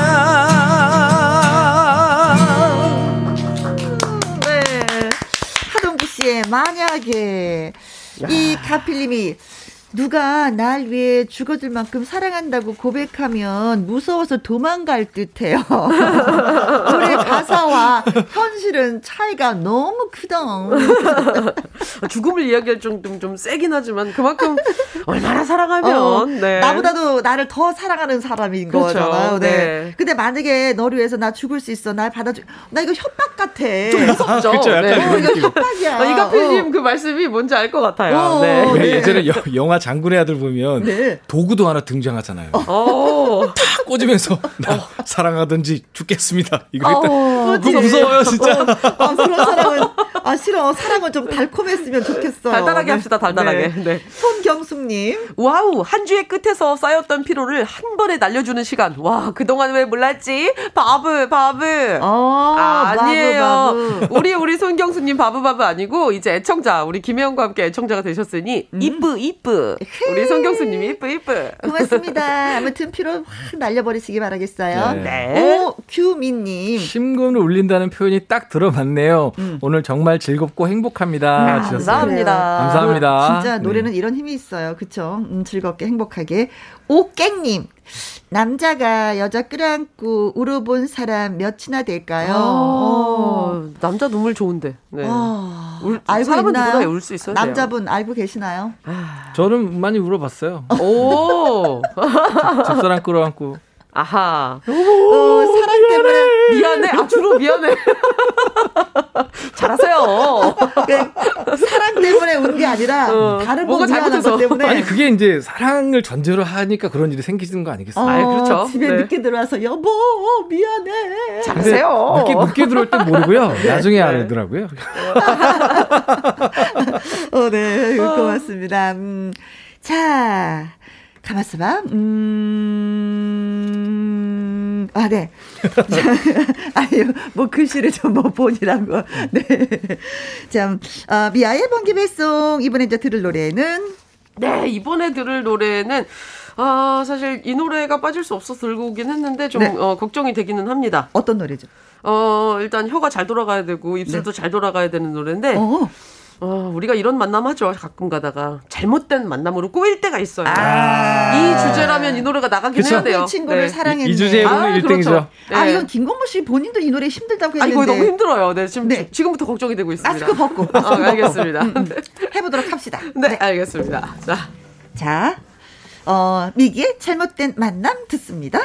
만약에. 야. 이 가필님이 누가 날 위해 죽어줄 만큼 사랑한다고 고백하면 무서워서 도망갈 듯해요. 노래 가사와 현실은 차이가 너무 크다. 죽음을 이야기할 정도면 좀 세긴 하지만 그만큼 얼마나 사랑하면 네. 나보다도 나를 더 사랑하는 사람인 그렇죠. 거잖아요. 네. 네. 근데 만약에 너를 위해서 나 죽을 수 있어, 날 받아줘. 나 이거 협박 같아. 좀 무섭죠. 아, 그렇죠. 네. 이거 협박이야. 아, 이 가필님 그 말씀이 뭔지 알 것 같아요. 네. 네. 예전에 영화 장군의 아들 보면 네. 도구도 하나 등장하잖아요. 탁 꽂으면서 나 사랑하든지 죽겠습니다. 이거 그거 무서워요 진짜. 그런 사랑은 싫어. 사랑은 좀 달콤했으면 좋겠어. 달달하게 네. 합시다. 달달하게. 네. 네. 손경숙님. 와우, 한 주의 끝에서 쌓였던 피로를 한 번에 날려주는 시간. 와, 그동안 왜 몰랐지? 바브. 아니에요. 바브. 우리 손경숙님 바브 아니고 이제 애청자 우리 김혜영과 함께 애청자가 되셨으니 이쁘. 우리 손경수님이 이쁘. 고맙습니다. 아무튼 피로 확 날려버리시기 바라겠어요. 네. 오규민님. 심금을 울린다는 표현이 딱 들어맞네요. 오늘 정말 즐겁고 행복합니다. 감사합니다. 진짜 노래는 이런 힘이 있어요. 그렇죠? 즐겁게 행복하게. 오깽님. 남자가 여자 끌어안고 울어본 사람 몇이나 될까요? 남자 눈물 좋은데. 네. 알고 사람은 있나요? 누구나 울 수 있어요. 남자분 돼요. 알고 계시나요? 저는 많이 울어봤어요. 오. 잡사랑 끌어안고. 아하. 사랑 때문에 미안해. 주로 미안해. 잘하세요. 사랑 때문에 운 게 아니라 다른 뭔가 잘못해서 때문에. 아니 그게 이제 사랑을 전제로 하니까 그런 일이 생기는 거 아니겠어요? 그렇죠. 집에 네. 늦게 들어와서 여보 미안해. 잘하세요. 늦게 들어올 땐 모르고요. 나중에 네. 알더라고요. 네, 고맙습니다. 자. 가만있어봐. 네. 아유, 글씨를 좀 못 보니라고. 네. 자, 미아의 번개배송. 이번에 이제 들을 노래는? 네, 이번에 들을 노래는, 사실 이 노래가 빠질 수 없어서 들고 오긴 했는데, 좀, 네. 걱정이 되기는 합니다. 어떤 노래죠? 일단 혀가 잘 돌아가야 되고, 입술도 네. 잘 돌아가야 되는 노래인데, 우리가 이런 만남하죠. 가끔 가다가 잘못된 만남으로 꼬일 때가 있어요. 이 주제라면 이 노래가 나가긴 그쵸? 해야 돼요. 이 친구를 네. 사랑했네. 이 주제에 보면 1등이죠. 그렇죠. 네. 이건 김건모 씨 본인도 이 노래 힘들다고 했는데 이거 너무 힘들어요. 네, 지금부터 걱정이 되고 있습니다. 마스크 벗고. 알겠습니다. 네. 해보도록 합시다. 네, 알겠습니다. 자, 미기의 잘못된 만남 듣습니다.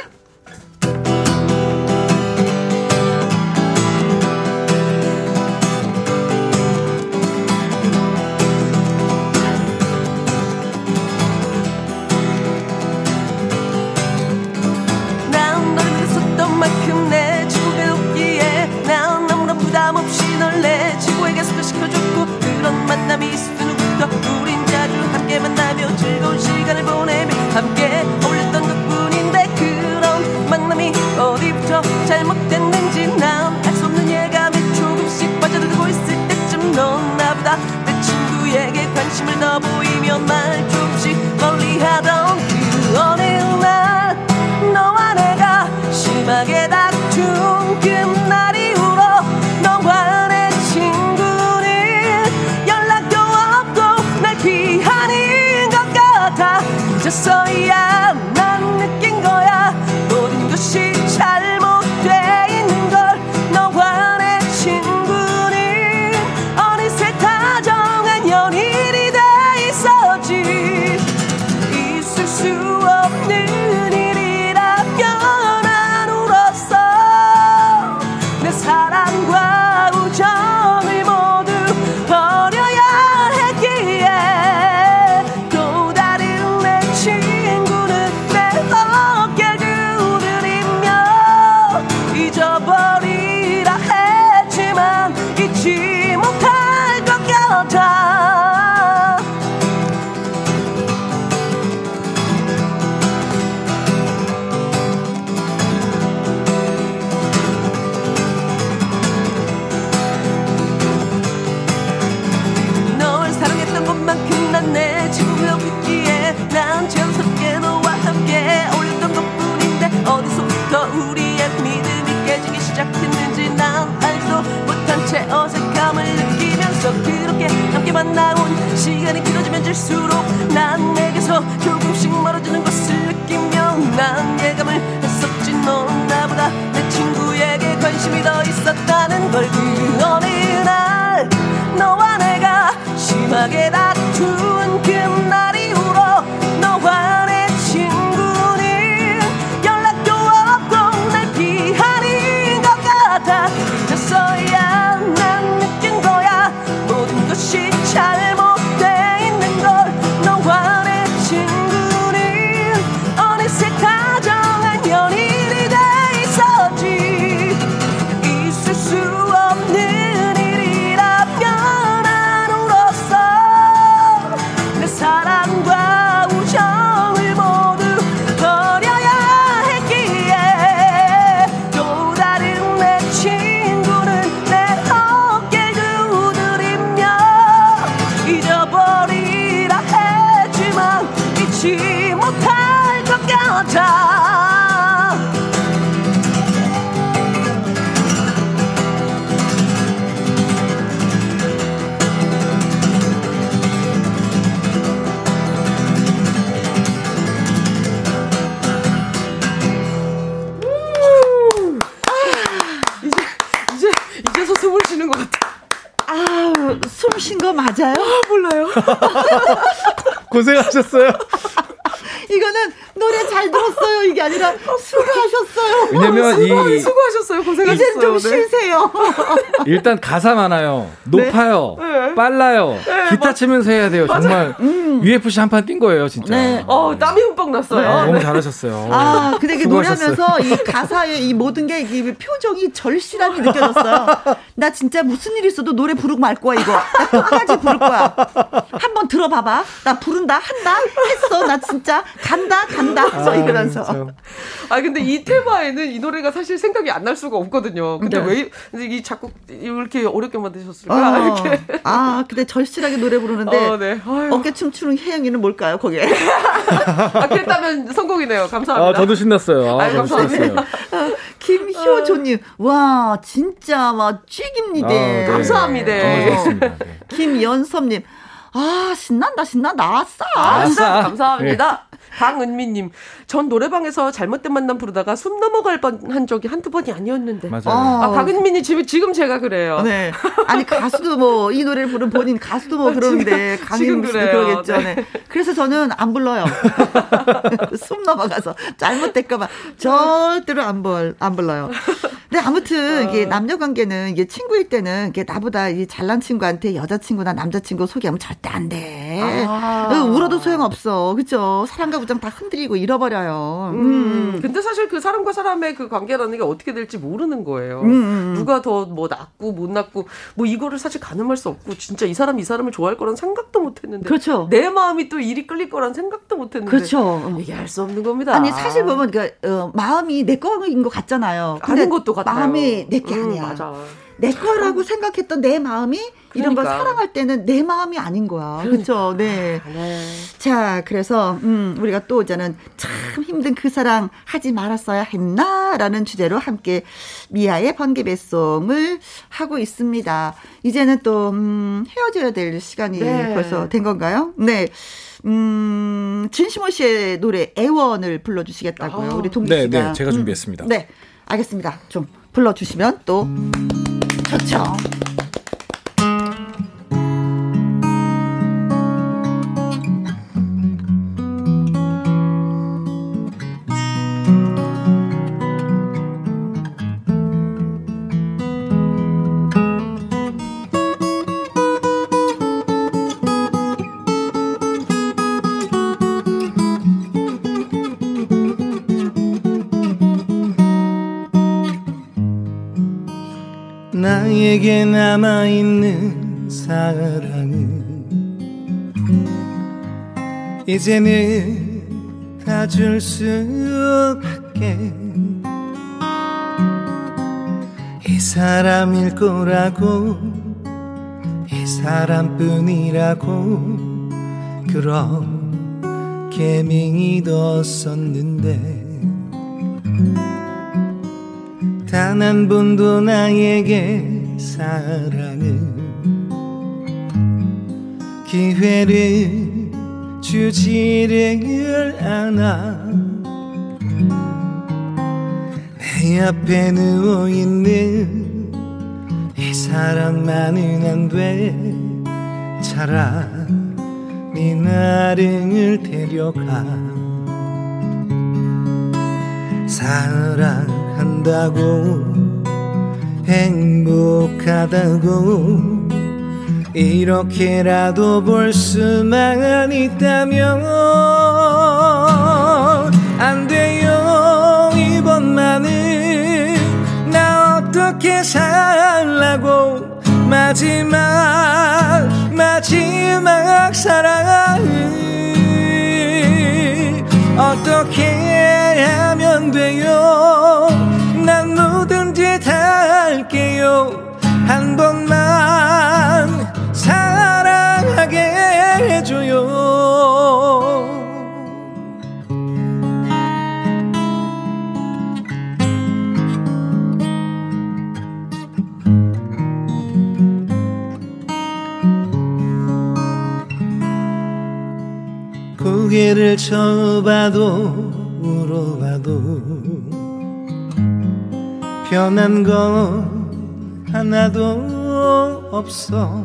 만남이 있을 누구부터 우린 자주 함께 만나며 즐거운 시간을 보내며 함께 어울렸던 것뿐인데 그런 만남이 어디부터 잘못됐는지 난 알 수 없는 예감에 조금씩 빠져들고 있을 때쯤 넌 나보다 내 친구에게 관심을 더 보이며 날 조금씩 멀리하던 그 어느 날 너와 내가 심하게 다툰 그날 이후로 너와 잊었어야 난 느낀 거야 모든 것이 잘못돼 있는 거 난 내 친구며 믿기에 난 자연스럽게 너와 함께 어울렸던 것뿐인데 어디서부터 우리의 믿음이 깨지기 시작했는지 난 알지도 못한 채 어색함을 느끼면서 그렇게 함께 만나온 시간이 길어지면 질수록 난 내게서 조금씩 멀어지는 것을 느끼며 난 예감을 했었지. 넌 나보다 내 친구에게 관심이 더 있었다는 걸. 그 어느 날 너와 내가 심하게 다툰 그날 이후로 너와 내 친구는 연락도 없고 날 피하는 것 같아. 그제서야 난 느낀 거야 모든 것이 잘못돼 있는 걸. 너와 내 친구는 어느새 다정한 연인이 돼 있었지. 있을 수 없는 사랑과 우정을 모두 버려야 했기에 또 다른 내 친구는 내 어깨 두드리며 잊어버리라 했지만 잊지 못할 것 같아. 숨을 쉬는 것 같아. 아, 숨 쉰 거 맞아요? 몰라요. 고생하셨어요. 이거는 노래 잘 들었어요. 이게 아니라 수고하셨어요. 왜냐면 수고하셨어요. 고생하셨어요. 이제는 좀 쉬세요. 일단 가사 많아요. 높아요. 네. 빨라요. 네, 기타 치면서 해야 돼요. 맞아요. 정말 UFC 한 판 뛴 거예요, 진짜. 네. 땀이 흠뻑 났어요. 네, 너무 잘하셨어요. 아, 근데 그 노래하면서 이 가사의 이 모든 게 이 표정이 절실함이 느껴졌어요. 나 진짜 무슨 일 있어도 노래 부르고 말 거야, 이거. 나 끝까지 부를 거야. 한번 들어봐봐. 나 부른다, 한다, 했어. 나 진짜 간다 저 이러면서. 아 근데 이 테마에는 이 노래가 사실 생각이 안 날 수가 없거든요. 근데 네. 왜 이 자꾸 이렇게 어렵게 만드셨을까? 이렇게. 아 근데 절실하게 노래 부르는데 네. 어깨 춤추는 혜영이는 뭘까요 거기에? 아, 그랬다면 성공이네요. 감사합니다. 아, 저도 신났어요. 아, 감사합니다. 김효조님, 와 진짜 막 쥐깁니다. 네. 감사합니다. 네. 김연섭님. 아 신난다 아싸. 감사합니다. 네. 강은미님, 전 노래방에서 잘못된 만남 부르다가 숨 넘어갈 뻔한 적이 한두 번이 아니었는데. 맞아요. 아, 강은미님 지금 제가 그래요. 네. 아니 가수도 뭐 이 노래를 부른 본인 가수도 뭐 그러는데 강은미 씨도 그러겠죠. 네. 네. 그래서 저는 안 불러요. 숨 넘어가서 잘못될까봐 절대로 안 불러요. 근데 아무튼 이게 남녀 관계는 이게 친구일 때는 이게 나보다 이 잘난 친구한테 여자친구나 남자친구 소개하면 절대 안 돼. 울어도 소용없어. 그렇죠? 사랑과 우정 다 흔들리고 잃어버려요. 근데 사실 그 사람과 사람의 그 관계라는 게 어떻게 될지 모르는 거예요. 누가 더 뭐 낫고 못 낫고 뭐 이거를 사실 가늠할 수 없고 진짜 이 사람을 좋아할 거란 생각도 못 했는데. 그렇죠. 내 마음이 또 일이 끌릴 거란 생각도 못 했는데. 그렇죠. 이게 알 수 없는 겁니다. 아니 사실 보면 그러니까 마음이 내 거인 것 같잖아요. 근데 아닌 것도 같아요. 마음이 내게 아니야. 맞아. 내 거라고 생각했던 내 마음이 이런 걸 사랑할 때는 내 마음이 아닌 거야. 그렇죠. 네. 자, 그래서 우리가 또 이제는 참 힘든 그 사랑 하지 말았어야 했나라는 주제로 함께 미아의 번개배송을 하고 있습니다. 이제는 또 헤어져야 될 시간이 벌써 된 건가요? 네. 진심원 씨의 노래 애원을 불러주시겠다고요. 우리 동기 씨가. 네, 제가 준비했습니다. 네, 알겠습니다. 좀 불러주시면 또 좋죠. 나에게 남아있는 사랑은 이제는 다 줄 수밖에 이 사람일 거라고 이 사람뿐이라고 그렇게 믿었었는데 단 한 번도 나에게 사랑을 기회를 주지를 않아 내 앞에 누워있는 이 사람만은 안 돼 차라리 나를 데려가 사랑한다고 행복하다고 이렇게라도 볼 수만 있다면 안 돼요 이번만은 나 어떻게 살라고 마지막 사랑을 어떻게 하면 돼요 난 뭐든지 다 할게요 한 번만 사랑하게 해줘요 고개를 쳐봐도 울어봐도 변한 거 하나도 없어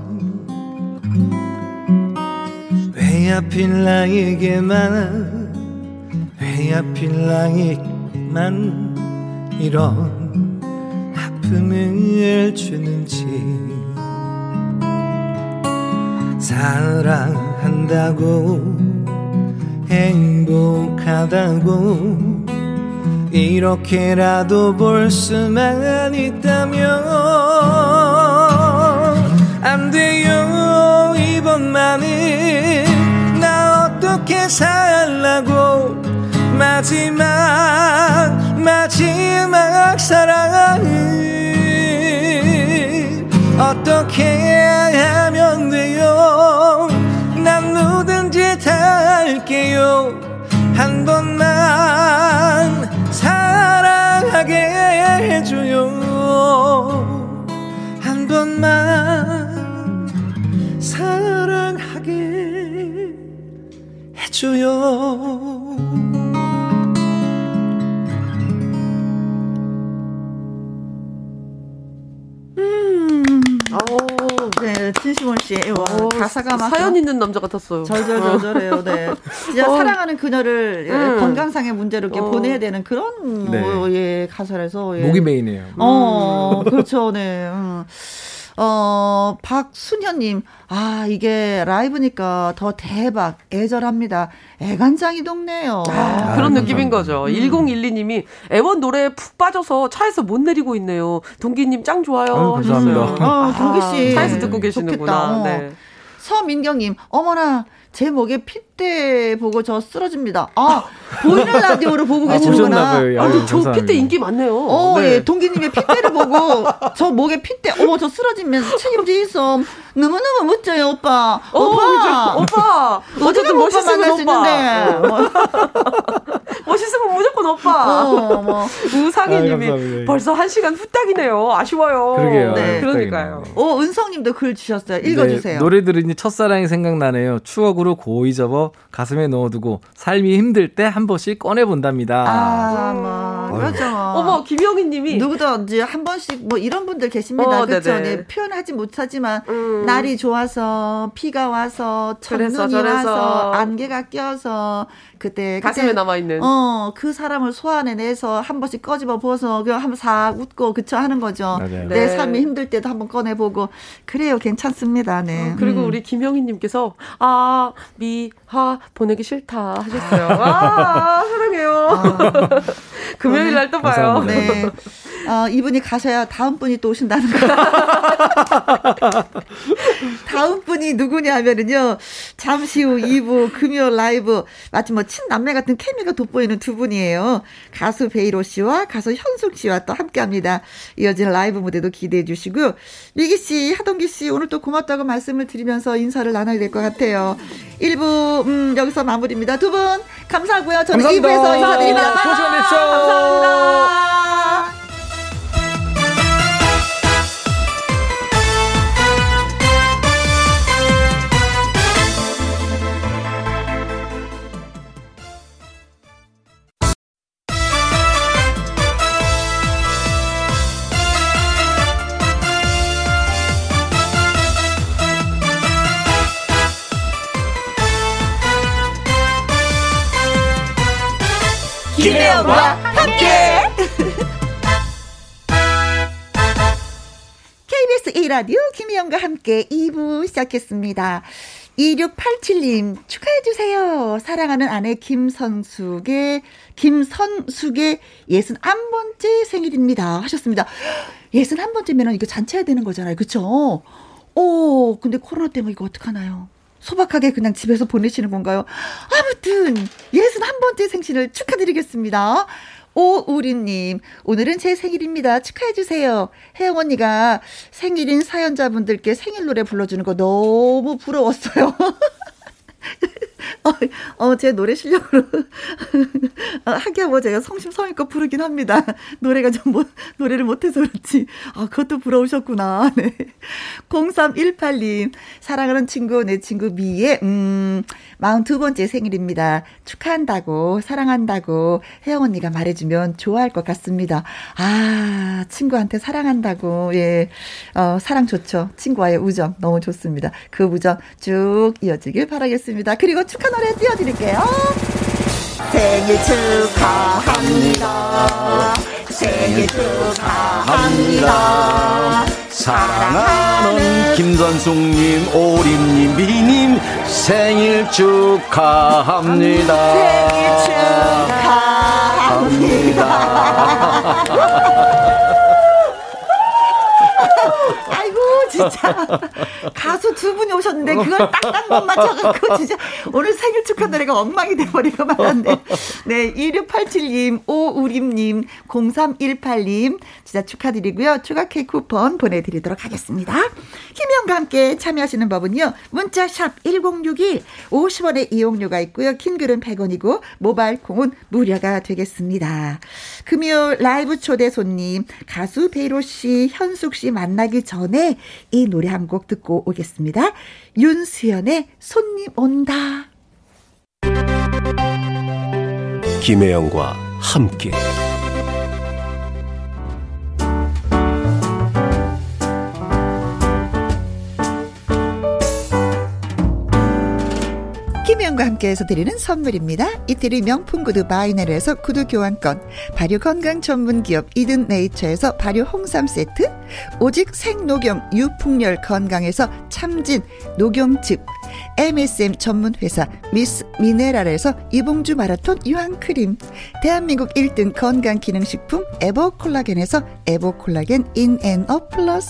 왜 하필 나에게만 이런 아픔을 주는지 사랑한다고 행복하다고 이렇게라도 볼 수만 있다면 안 돼요 이번만은 나 어떻게 살라고 마지막 사랑을 어떻게 하면 돼요 난 누구든지 다 할게요 한 번만 사랑하게 해줘요 한 번만 사랑하게 해줘요 네, 진시원 씨의 가사가 막 사연 있는 남자 같았어요. 절절해요. 네, 진짜 사랑하는 그녀를 건강상의 문제로 이렇게 보내야 되는 그런 네. 가사라서 목이 메이네요. 그렇죠. 네. 박순현님, 이게 라이브니까 더 대박, 애절합니다. 애간장이 동네요. 그런 느낌인 거죠. 1012님이 애원 노래에 푹 빠져서 차에서 못 내리고 있네요. 동기님 짱 좋아요. 감사합니다. 동기씨. 차에서 듣고 계시는구나. 네. 서민경님, 어머나. 제 목에 핏대 보고 저 쓰러집니다. 보이는 라디오로 보고 계시는구나. 저 핏대 인기 많네요. 네. 예, 동기님의 핏대를 보고 저 목에 핏대, 저 쓰러지면서 책임지 있어. 너무너무 멋져요, 오빠. 오빠. 어쨌든 멋있으면 오빠. 멋있으면 무조건 오빠. 우상희님이 벌써 1시간 후딱이네요. 아쉬워요. 그러게요. 네. 그러니까요. 은성님도 글 주셨어요. 읽어주세요. 네, 노래 들으니 첫사랑이 생각나네요. 추억으로 고이 접어 가슴에 넣어두고 삶이 힘들 때 한 번씩 꺼내본답니다. 그렇죠. 김영희님이 누구도 이제 한 번씩 이런 분들 계십니다. 그렇죠. 네, 표현하지 못하지만 날이 좋아서 비가 와서 첫눈이 와서 안개가 껴서 그때 가슴에 남아 있는 그 사람을 소환해내서 한 번씩 꺼집어 보서 그냥 한번 싹 웃고 그쳐 하는 거죠. 네. 내 삶이 힘들 때도 한번 꺼내보고 그래요 괜찮습니다. 네. 그리고 우리 김영희님께서 미하 보내기 싫다 하셨어요. 사랑해요. 금요일 날 또 봐요. 네. 이분이 가셔야 다음 분이 또 오신다는 거. 다음 분이 누구냐 하면은요, 잠시 후 2부 금요 라이브, 마치 뭐 친남매 같은 케미가 돋보이는 두 분이에요. 가수 베이로 씨와 가수 현숙 씨와 또 함께합니다. 이어지는 라이브 무대도 기대해 주시고요. 미기 씨, 하동기 씨 오늘 또 고맙다고 말씀을 드리면서 인사를 나눠야 될 것 같아요. 1부 여기서 마무리입니다. 두 분 감사하고요. 저는 2부에서 인사드립니다. 감사합니다. 김혜영과 함께 KBS E라디오 김혜영과 함께 2부 시작했습니다. 2687님 축하해주세요. 사랑하는 아내 김선숙의 61번째 생일입니다 하셨습니다. 61번째면 이거 잔치해야 되는 거잖아요. 그렇죠? 오, 근데 코로나 때문에 이거 어떡하나요? 소박하게 그냥 집에서 보내시는 건가요? 아무튼 61번째 생신을 축하드리겠습니다. 오우리님, 오늘은 제 생일입니다. 축하해주세요. 혜영 언니가 생일인 사연자분들께 생일 노래 불러주는 거 너무 부러웠어요. 제 노래 실력으로 하기야 뭐 제가 성심성의껏 부르긴 합니다. 노래가 좀 노래를 못해서 그렇지. 아, 그것도 부러우셨구나. 네. 0318님, 사랑하는 친구, 내 친구 미의 42번째 생일입니다. 축하한다고, 사랑한다고 혜영 언니가 말해주면 좋아할 것 같습니다. 아, 친구한테 사랑한다고. 예, 사랑 좋죠. 친구와의 우정 너무 좋습니다. 그 우정 쭉 이어지길 바라겠습니다. 그리고 축하 노래 띄워드릴게요. 생일 축하합니다. 생일 축하합니다. 사랑하는 김선숙님, 오림님, 미리님 생일 축하합니다. 생일 축하합니다. 아이고, 진짜 가수 두 분이 오셨는데 그걸 딱딱 못 맞춰갖고 진짜 오늘 생일 축하 노래가 엉망이 돼버리고 말았네. 네, 2687님, 오우림님, 0318님 진짜 축하드리고요. 추가 케이크 쿠폰 보내드리도록 하겠습니다. 김혜영과 함께 참여하시는 법은요, 문자샵 1061 50원의 이용료가 있고요. 킹글은 100원이고 모바일 콩은 무료가 되겠습니다. 금요일 라이브 초대 손님 가수 베이로씨, 현숙씨 만나기 전에 이 노래 한 곡 듣고 오겠습니다. 윤수연의 손님 온다. 김혜영과 함께 김혜영과 함께해서 드리는 선물입니다. 이태리 명품 구두 바이네르에서 구두 교환권, 발효 건강 전문 기업 이든 네이처에서 발효 홍삼 세트, 오직 생노경 유풍열 건강에서 참진 노경즙, MSM 전문회사 미스 미네랄에서 이봉주 마라톤 유황크림, 대한민국 1등 건강기능식품 에버콜라겐에서 에버콜라겐 인앤어 플러스,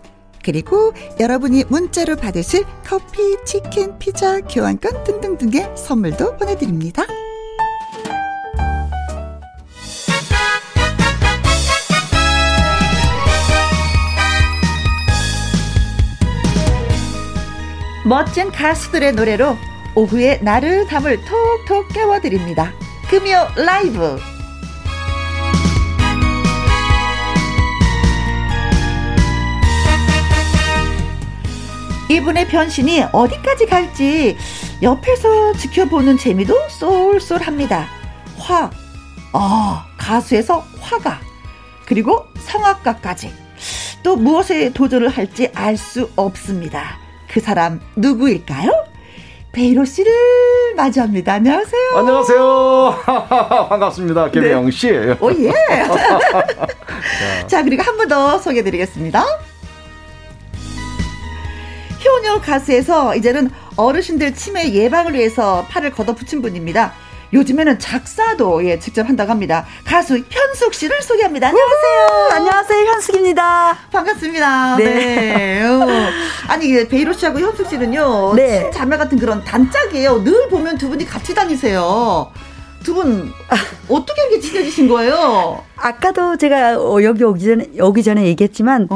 그리고 여러분이 문자로 받으실 커피, 치킨, 피자, 교환권 등등등의 선물도 보내드립니다. 멋진 가수들의 노래로 오후에 나른함을 톡톡 깨워드립니다. 금요 라이브. 이분의 변신이 어디까지 갈지 옆에서 지켜보는 재미도 쏠쏠합니다. 화, 가수에서 화가, 그리고 성악가까지 또 무엇에 도전을 할지 알 수 없습니다. 그 사람 누구일까요? 베이로 씨를 맞이합니다. 안녕하세요. 안녕하세요. 반갑습니다. 김혜영 씨. 오예. 자, 그리고 한 번 더 소개해드리겠습니다. 효녀 가수에서 이제는 어르신들 치매 예방을 위해서 팔을 걷어붙인 분입니다. 요즘에는 작사도 직접 한다고 합니다. 가수 현숙 씨를 소개합니다. 안녕하세요. 안녕하세요. 현숙입니다. 반갑습니다. 네. 아니, 베이로 씨하고 현숙 씨는요. 네. 친자매 같은 그런 단짝이에요. 늘 보면 두 분이 같이 다니세요. 두 분 어떻게 이렇게 친해지신 거예요? 아까도 제가 여기 오기 전에 얘기했지만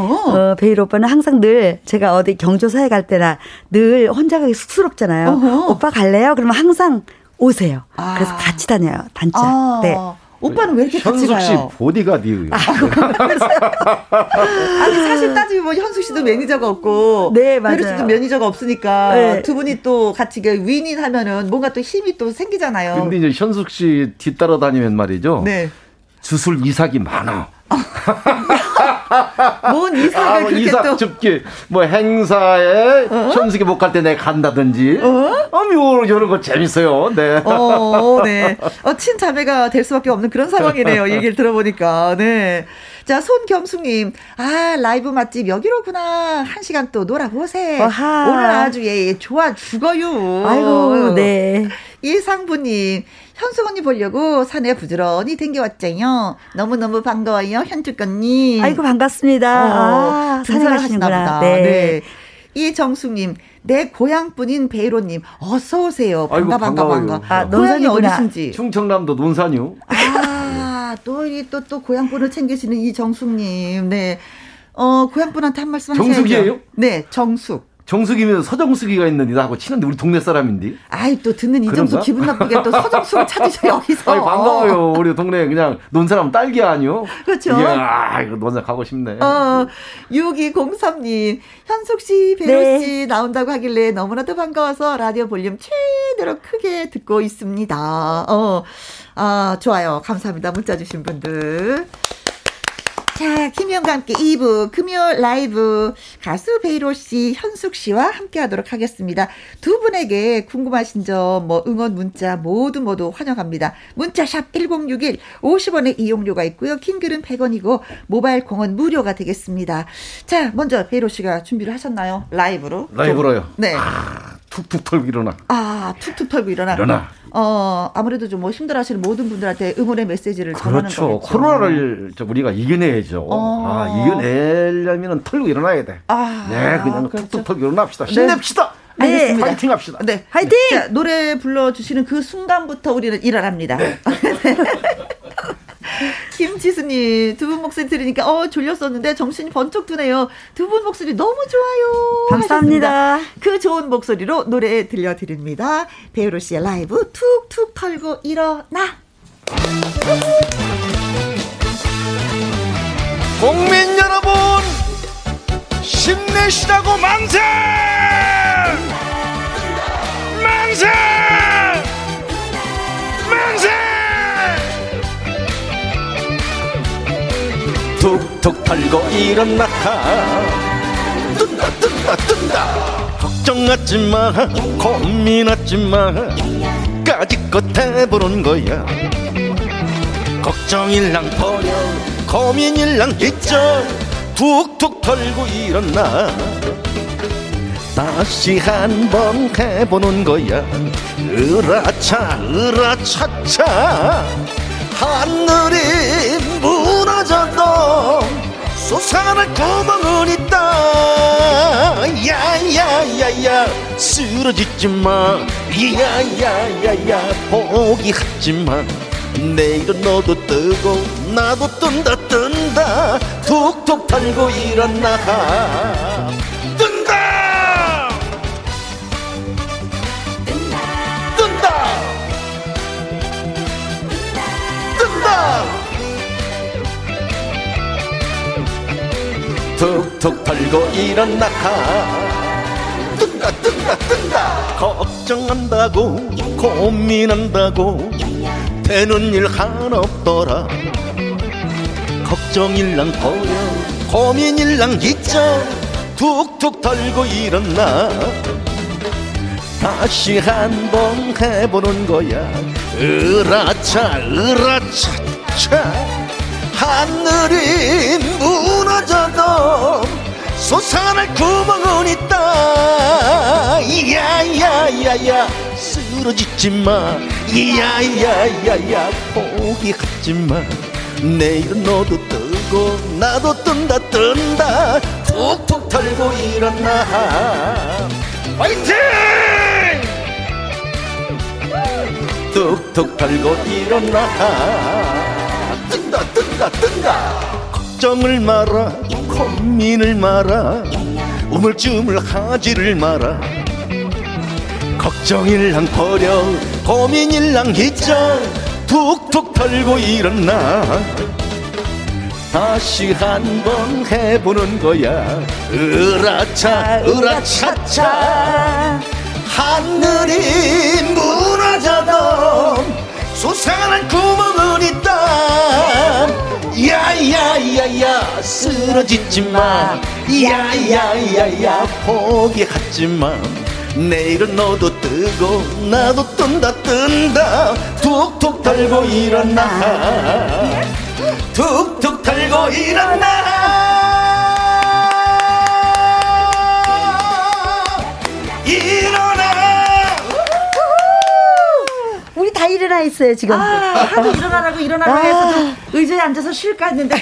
베일 오빠는 항상 늘 제가 어디 경조사에 갈 때나 늘 혼자 가기 쑥스럽잖아요. 오빠 갈래요? 그러면 항상 오세요. 그래서 같이 다녀요. 단짝. 네. 오빠는 왜 이렇게 같이 가요? 현숙 씨 보디가디예요. 아니 사실 따지면 현숙 씨도 매니저가 없고, 네, 맞아요. 베이로 씨도 매니저가 없으니까 네. 두 분이 또 같이 윈윈하면은 뭔가 또 힘이 또 생기잖아요. 근데 이제 현숙 씨 뒤따라 다니면 말이죠. 네. 주술 이삭이 많아. 뭔 이삭을 그렇게 이삭 또 줍기 뭐 행사에 현숙이 못 갈 때 내가 간다든지 이런 거 재밌어요. 네. 네. 친자매가 될 수밖에 없는 그런 상황이네요. 얘기를 들어보니까. 네. 자, 손겸숙님, 라이브 맛집 여기로구나. 한 시간 또 놀아보세요. 오늘 아주 좋아 죽어요. 아이고, 네. 이상부님, 현숙 언니 보려고 산에 부지런히 댕겨왔잖요. 너무너무 반가워요, 현숙 언니. 아이고, 반갑습니다. 산에 가시나 보다. 네. 이정숙님, 내 고향뿐인 베이로님, 어서오세요. 반가. 고향이 어디신지. 충청남도 논산이요. 또 고향분을 챙기시는 이정숙님. 네. 고향분한테 한 말씀 하셔야죠. 정숙이에요? 네, 정숙. 정숙이면 서정숙이가 있는데 나하고 친한데 우리 동네 사람인데. 아이, 또 듣는 이정숙 기분 나쁘게 또 서정숙을 찾으셔 여기서. 아이, 반가워요. 우리 동네 그냥 논 사람 딸기 아니요. 그렇죠. 이야, 이거 논산 가고 싶네. 6203님, 현숙 씨, 베로 네. 씨 나온다고 하길래 너무나도 반가워서 라디오 볼륨 최대로 크게 듣고 있습니다. 좋아요. 감사합니다. 문자 주신 분들. 자, 김희영과 함께 2부 금요 라이브 가수 베이로 씨, 현숙 씨와 함께 하도록 하겠습니다. 두 분에게 궁금하신 점, 뭐 응원 문자 모두 환영합니다. 문자샵 1061, 50원의 이용료가 있고요. 킹글은 100원이고 모바일 공원 무료가 되겠습니다. 자, 먼저 베이로 씨가 준비를 하셨나요? 라이브로. 라이브로요? 네. 툭툭 털고 일어나. 일어나. 아무래도 좀 뭐 힘들어하시는 모든 분들한테 응원의 메시지를 전하는 거죠. 그렇죠. 코로나를 우리가 이겨내야죠. 이겨내려면 털고 일어나야 돼. 네, 그냥 그렇죠. 툭툭 털고 일어납시다. 힘냅시다. 네. 알겠습니다. 화이팅 합시다. 네, 화이팅. 자, 노래 불러주시는 그 순간부터 우리는 일어납니다. 네. 김지수님, 두 분 목소리 들으니까 졸렸었는데 정신이 번쩍 드네요. 두 분 목소리 너무 좋아요. 감사합니다. 하셨습니다. 그 좋은 목소리로 노래 들려드립니다. 베이로 씨의 라이브 툭툭 털고 일어나. 국민 여러분, 힘내시라고 만세! 만세! 만세! 툭툭 털고 일어나. 뜬다 뜬다 뜬다. 걱정하지마, 고민하지마, 까짓것 해보는 거야. 걱정일랑 버려, 고민일랑 잊죠. 툭툭 털고 일어나. 다시 한번 해보는 거야. 으라차 으라차차 하늘이 무너져도 솟아날 구멍은 있다. 야야야야 쓰러지지마. 야야야야 포기하지마. 내일은 너도 뜨고 나도 뜬다 뜬다. 툭툭 털고 일어나 뜬다 뜬다 뜬다 뜬다 툭툭 털고 일어나 뜬다 뜬다 뜬다. 걱정한다고 고민한다고 되는 일 하나 없더라. 걱정일랑 버려 고민일랑 잊자. 툭툭 털고 일어나 다시 한번 해보는 거야. 으라차 으라차차 하늘이 무너져도 솟아날 구멍은 있다. 야야야야 쓰러지지마. 야야야야 포기하지마. 내일은 너도 뜨고 나도 뜬다 뜬다. 툭툭 털고 일어나 화이팅! 툭툭 털고 일어나 뜬다 뜬다 뜬다. 걱정을 마라 고민을 마라 우물쭈물 하지를 마라. 걱정일랑 버려 고민일랑 잊자. 툭툭 털고 일어나 다시 한번 해보는 거야. 으라차 으라차차 하늘이 무너져도 솟아난 구멍은 있다. 야야야야 쓰러지지마. 야야야야 포기하지마. 내일은 너도 뜨고 나도 뜬다 뜬다. 툭툭 털고 일어나 툭툭 털고 일어나 일어나. 우리 다 일어나 있어요 지금. 아, 하도 일어나라고 해서 의자에 앉아서 쉴까 했는데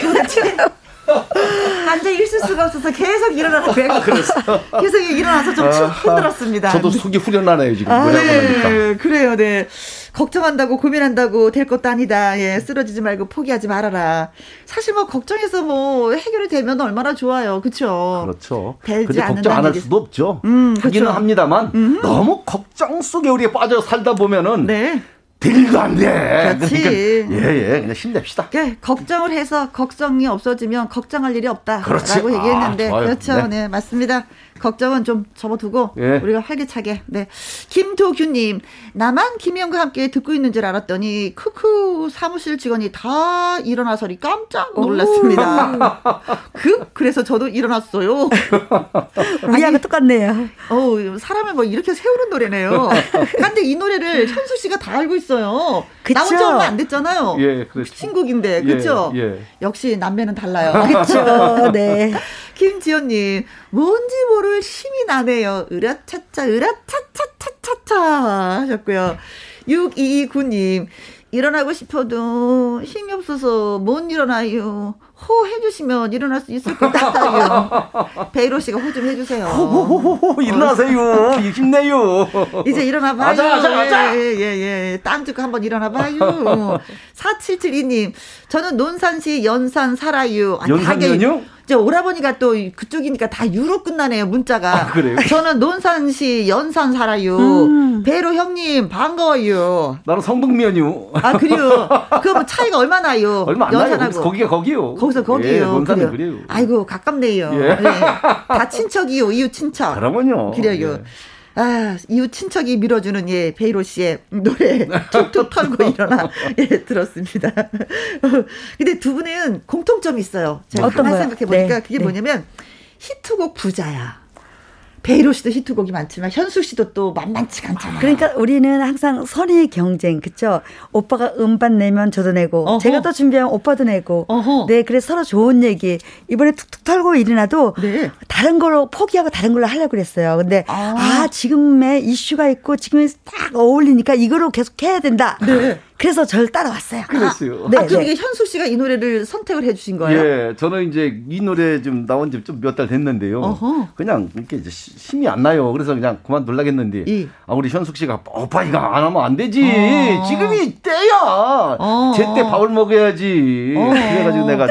앉아 있을 수가 없어서 계속 일어나라고 해요. 계속 일어나서 좀 흔들었습니다. 저도 속이 후련하네요 지금. 아, 네, 그래요. 네. 걱정한다고 고민한다고 될 것도 아니다. 예, 쓰러지지 말고 포기하지 말아라. 사실 뭐 걱정해서 뭐 해결이 되면 얼마나 좋아요. 그렇죠. 그렇죠. 되지 않는다는 걱정 안 할 수도 없죠. 하기는 그렇죠. 합니다만 너무 걱정 속에 우리가 빠져 살다 보면은. 네. 들도 안 돼. 그렇지. 그러니까, 예, 그냥 힘냅시다. 예, 걱정을 해서 걱정이 없어지면 걱정할 일이 없다라고 그렇지. 얘기했는데, 아, 그렇죠. 네, 맞습니다. 걱정은 좀 접어두고 예. 우리가 활기차게. 네, 김도규님 나만 김희영과 함께 듣고 있는 줄 알았더니 크크 사무실 직원이 다 일어나서니 깜짝 놀랐습니다. 그래서 저도 일어났어요. 우리하고 똑같네요. 사람을 뭐 이렇게 세우는 노래네요. 근데 이 노래를 현수 씨가 다 알고 있어요. 나온 지 얼마 안 됐잖아요. 예, 그렇죠. 신곡인데 그렇죠. 예. 역시 남매는 달라요. 그렇죠. 네. 김지연님 뭔지 모를 힘이 나네요. 으라차차 으라차차차차차 하셨고요. 6229님 일어나고 싶어도 힘이 없어서 못 일어나요. 호 해주시면 일어날 수 있을 것 같아요. 베이로 씨가 호 좀 해주세요. 호호호호 일어나세요. 힘내요. 이제 일어나봐요. 아자. 예. 땀 짚고 한번 일어나봐요. 4772님 저는 논산시 연산 살아요. 연산이요? 이제 오라버니가 또 그쪽이니까 다 유로 끝나네요 문자가. 아, 그래요? 저는 논산시 연산 살아요. 배로 형님 반가워요. 나는 성북면이요. 아 그래요? 그럼 차이가 얼마나요? 얼마 안 나요. 거기가 거기요. 거기서 거기요. 예, 논산은 그래요. 아이고 가깝네요. 예. 예. 다 친척이요. 이웃 친척. 그러면요. 그래요. 예. 아, 이웃 친척이 밀어주는 예, 베이로 씨의 노래, 툭툭 털고 일어나, 예, 들었습니다. 근데 두 분은 공통점이 있어요. 제가 가만히 생각해보니까 네. 그게 뭐냐면, 히트곡 부자야. 배희로 씨도 히트곡이 많지만 현수 씨도 또 만만치가 않잖아요. 그러니까 우리는 항상 선의 경쟁, 그렇죠? 오빠가 음반 내면 저도 내고 어허. 제가 또 준비하면 오빠도 내고 어허. 네, 그래서 서로 좋은 얘기 이번에 툭툭 털고 일어나도 네. 다른 걸로 포기하고 다른 걸로 하려고 그랬어요. 근데 아 지금의 이슈가 있고 지금에 딱 어울리니까 이거로 계속 해야 된다. 네. 그래서 저를 따라왔어요. 그랬어요. 네, 그럼 이게 현수 씨가 이 노래를 선택을 해주신 거예요? 예, 저는 이제 이 노래 좀 나온 지 좀 몇 달 됐는데요. 어허. 그냥 이렇게 이제 힘이 안 나요. 그래서 그냥 그만 놀라겠는데 아, 우리 현숙 씨가 오빠 이거 안 하면 안 되지. 지금이 때야. 제때 밥을 먹어야지. 그래가지고 내가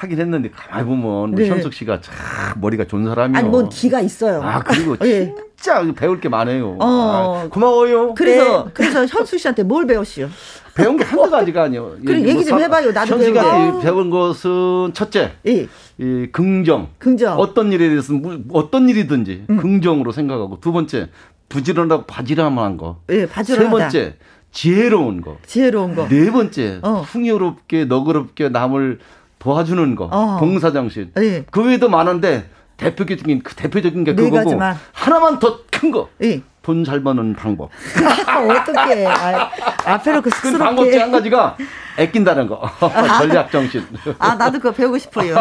하긴 했는데 가만히 보면 네. 현숙 씨가 참 머리가 좋은 사람이요. 아니 뭔 기가 있어요. 아 그리고 예. 진짜 배울 게 많아요. 아, 고마워요. 그래서 네. 그래서 현숙 씨한테 뭘 배웠어요? 배운 게 한두 가지가 아니에요. 그래 얘기 좀 해봐요. 나도 배우게. 현숙이가 배운 것은 첫째, 예. 이 긍정. 어떤 일에 대해서는 어떤 일이든지 긍정으로 생각하고 두 번째 부지런하고 바지람한 거. 예, 바지런하다. 세 번째. 지혜로운 거. 네 번째. 풍요롭게 너그럽게 남을 도와주는 거. 봉사정신. 예. 그 외에도 많은데 대표적인 게 그거고 가지만. 하나만 더 큰 거. 예. 돈 잘 버는 방법. 어떻게 앞에 놓고 쑥스럽게. 그 방법 중 한 가지가 아낀다는 거. 전략 정신. 아 나도 그거 배우고 싶어요.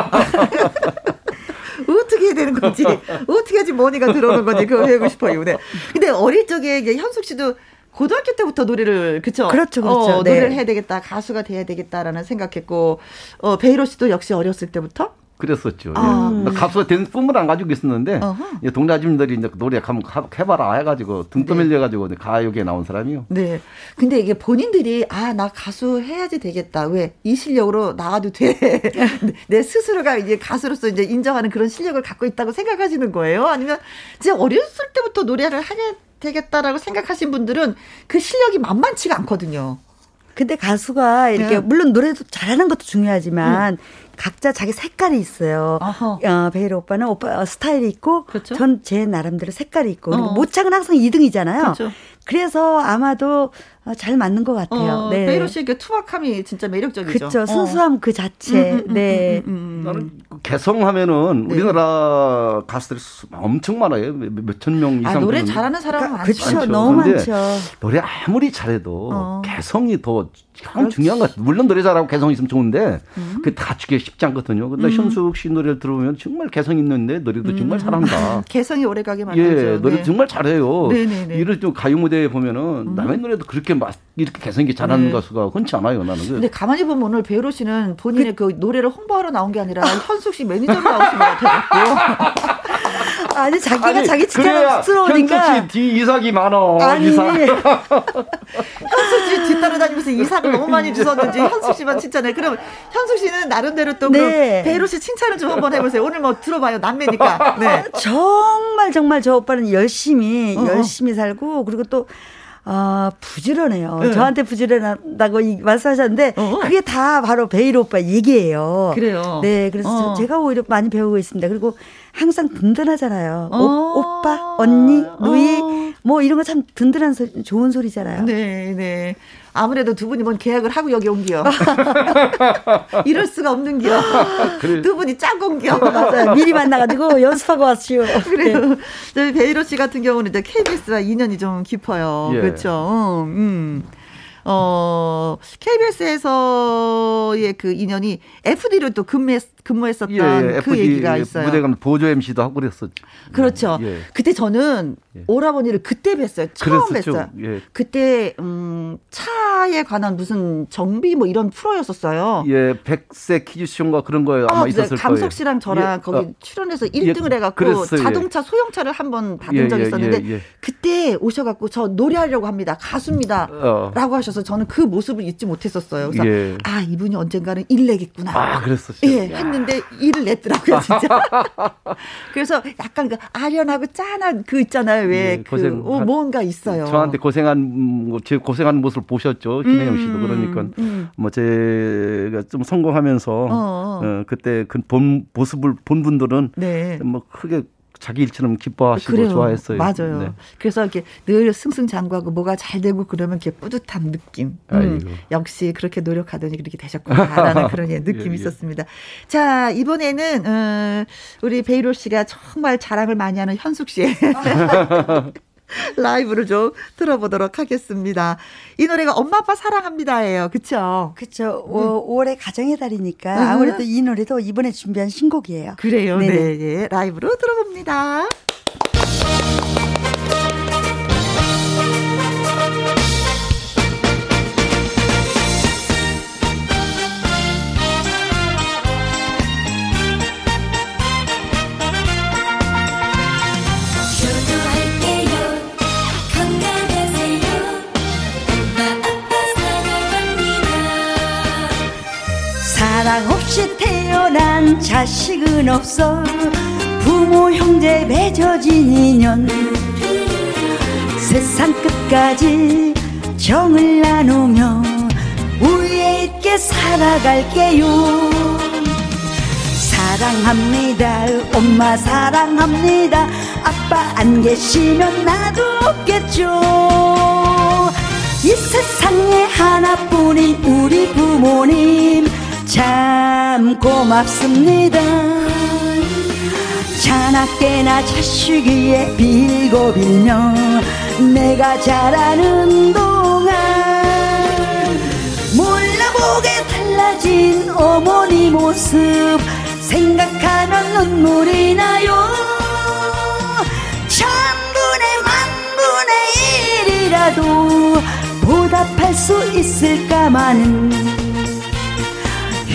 어떻게 해야 되는 건지 어떻게 하지 머니가 들어오는 건지 그거 배우고 싶어요. 네. 근데 어릴 적에 현숙 씨도 고등학교 때부터 노래를 그렇죠. 네. 노래를 해야 되겠다 가수가 돼야 되겠다라는 생각했고 베이로 씨도 역시 어렸을 때부터. 그랬었죠. 예. 가수가 된 꿈을 안 가지고 있었는데 예, 동네 아줌마들이 이제 노래 한번 해봐라 해가지고 등 떠밀려가지고 네. 가요계에 나온 사람이요. 네. 근데 이게 본인들이 나 가수 해야지 되겠다. 왜 이 실력으로 나와도 돼. 내 스스로가 이제 가수로서 이제 인정하는 그런 실력을 갖고 있다고 생각하시는 거예요? 아니면 진짜 어렸을 때부터 노래를 하게 되겠다라고 생각하신 분들은 그 실력이 만만치가 않거든요. 근데 가수가 이렇게 네. 물론 노래도 잘하는 것도 중요하지만 각자 자기 색깔이 있어요. 베이로 오빠는 오빠 스타일이 있고 그렇죠? 전 제 나름대로 색깔이 있고 그리고 모창은 항상 2등이잖아요. 그렇죠. 그래서 아마도 잘 맞는 것 같아요. 네. 베이로 씨의 그 투박함이 진짜 매력적이죠. 그렇죠. 순수함 그 자체. 네. 나는 개성하면은 우리나라 가수들이 엄청 많아요. 몇천 명 이상. 노래 잘하는 사람은 많죠. 그렇죠. 너무 많죠. 노래 아무리 잘해도 개성이 더 중요한 것 같아요. 물론 노래 잘하고 개성이 있으면 좋은데 그게 다 주기 쉽지 않거든요. 근데 현숙 씨 노래를 들어보면 정말 개성 있는데 노래도 정말 잘한다. 개성이 오래가게 만들죠. 예, 노래 네. 정말 잘해요. 네네네. 이런 좀 가요 무대에 보면은 남의 노래도 그렇게 이렇게 개성있게 잘하는 가수가 흔치 않아요, 나는. 근데 가만히 보면 오늘 배우로 씨는 본인의 그 노래를 홍보하러 나온 게 아니라 현숙 씨 매니저로 나오신 것 같아요. 아니 자기가 자기 칭찬을 쑥스러우니까 현숙 씨 뒤 이삭이 많어. 아니 이삭. 현숙 씨 뒤따라다니면서 이삭을 너무 많이 주셨는지 현숙 씨만 칭찬해. 그럼 현숙 씨는 나름대로 또 네. 배로 씨 칭찬을 좀 한번 해보세요. 오늘 뭐 들어봐요. 남매니까. 네. 정말 저 오빠는 열심히 살고 그리고 또 부지런해요. 네. 저한테 부지런하다고 말씀하셨는데 그게 다 바로 베이로 오빠 얘기예요. 그래요. 네, 그래서 제가 오히려 많이 배우고 있습니다. 그리고 항상 든든하잖아요. 오빠, 언니, 누이 뭐 이런 거 참 든든한 소리, 좋은 소리잖아요. 네, 네. 아무래도 두 분이 뭔 계약을 하고 여기 온기요. 이럴 수가 없는기요. 두 분이 짱공기요. 맞아요. 미리 만나가지고 연습하고 왔지요. 그래요. 저희 베이로 씨 같은 경우는 이제 KBS와 인연이 좀 깊어요. 예. 그렇죠. KBS에서의 그 인연이 FD로 또 근무했었던 예, 그 얘기가 있어요. 무대 가면 보조 MC도 하고 그랬었죠. 그렇죠. 예. 그때 저는 오라버니를 그때 뵀어요. 처음 뵀어요. 예. 그때 차에 관한 무슨 정비 뭐 이런 프로였었어요. 예, 100세 퀴즈쇼인가 그런 거예요. 아마 있었을 거예요. 감석 씨랑 저랑 거기 출연해서 1등을 해갖고 그랬어요. 자동차 소형차를 한번 받은 적이 있었는데 그때 오셔갖고 저 노래하려고 합니다. 가수입니다. 라고 하셔서 저는 그 모습을 잊지 못했었어요. 그래서 이분이 언젠가는 일 내겠구나. 그랬었죠. 예, 했는데 일을 냈더라고요, 진짜. 그래서 약간 그 아련하고 짠한 그 있잖아요. 왜 뭔가 있어요. 저한테 제 고생한 모습을 보셨죠. 김혜영 씨도 그러니까 뭐 제가 좀 성공하면서 그때 그 본 모습을 본 분들은 네. 뭐 크게 자기 일처럼 기뻐하시고 그래요. 좋아했어요. 맞아요. 네. 그래서 이렇게 늘 승승장구하고 뭐가 잘 되고 그러면 이렇게 뿌듯한 느낌. 역시 그렇게 노력하더니 그렇게 되셨구나라는 그런 느낌이 예, 있었습니다. 자, 이번에는 우리 베이로 씨가 정말 자랑을 많이 하는 현숙 씨의 라이브를 좀 들어보도록 하겠습니다. 이 노래가 엄마 아빠 사랑합니다예요. 그렇죠? 그렇죠. 5월에 가정의 달이니까 아무래도 이 노래도 이번에 준비한 신곡이에요. 그래요. 네네. 네. 네. 라이브로 들어봅니다. 사랑 없이 태어난 자식은 없어. 부모 형제 맺어진 인연, 세상 끝까지 정을 나누며 우애 있게 살아갈게요. 사랑합니다. 엄마 사랑합니다. 아빠 안 계시면 나도 없겠죠. 이 세상에 하나뿐인 우리 부모님 참 고맙습니다. 자나깨나 자식 위에 빌고 빌며 내가 자라는 동안 몰라보게 달라진 어머니 모습 생각하면 눈물이 나요. 천분의 만분의 일이라도 보답할 수 있을까만은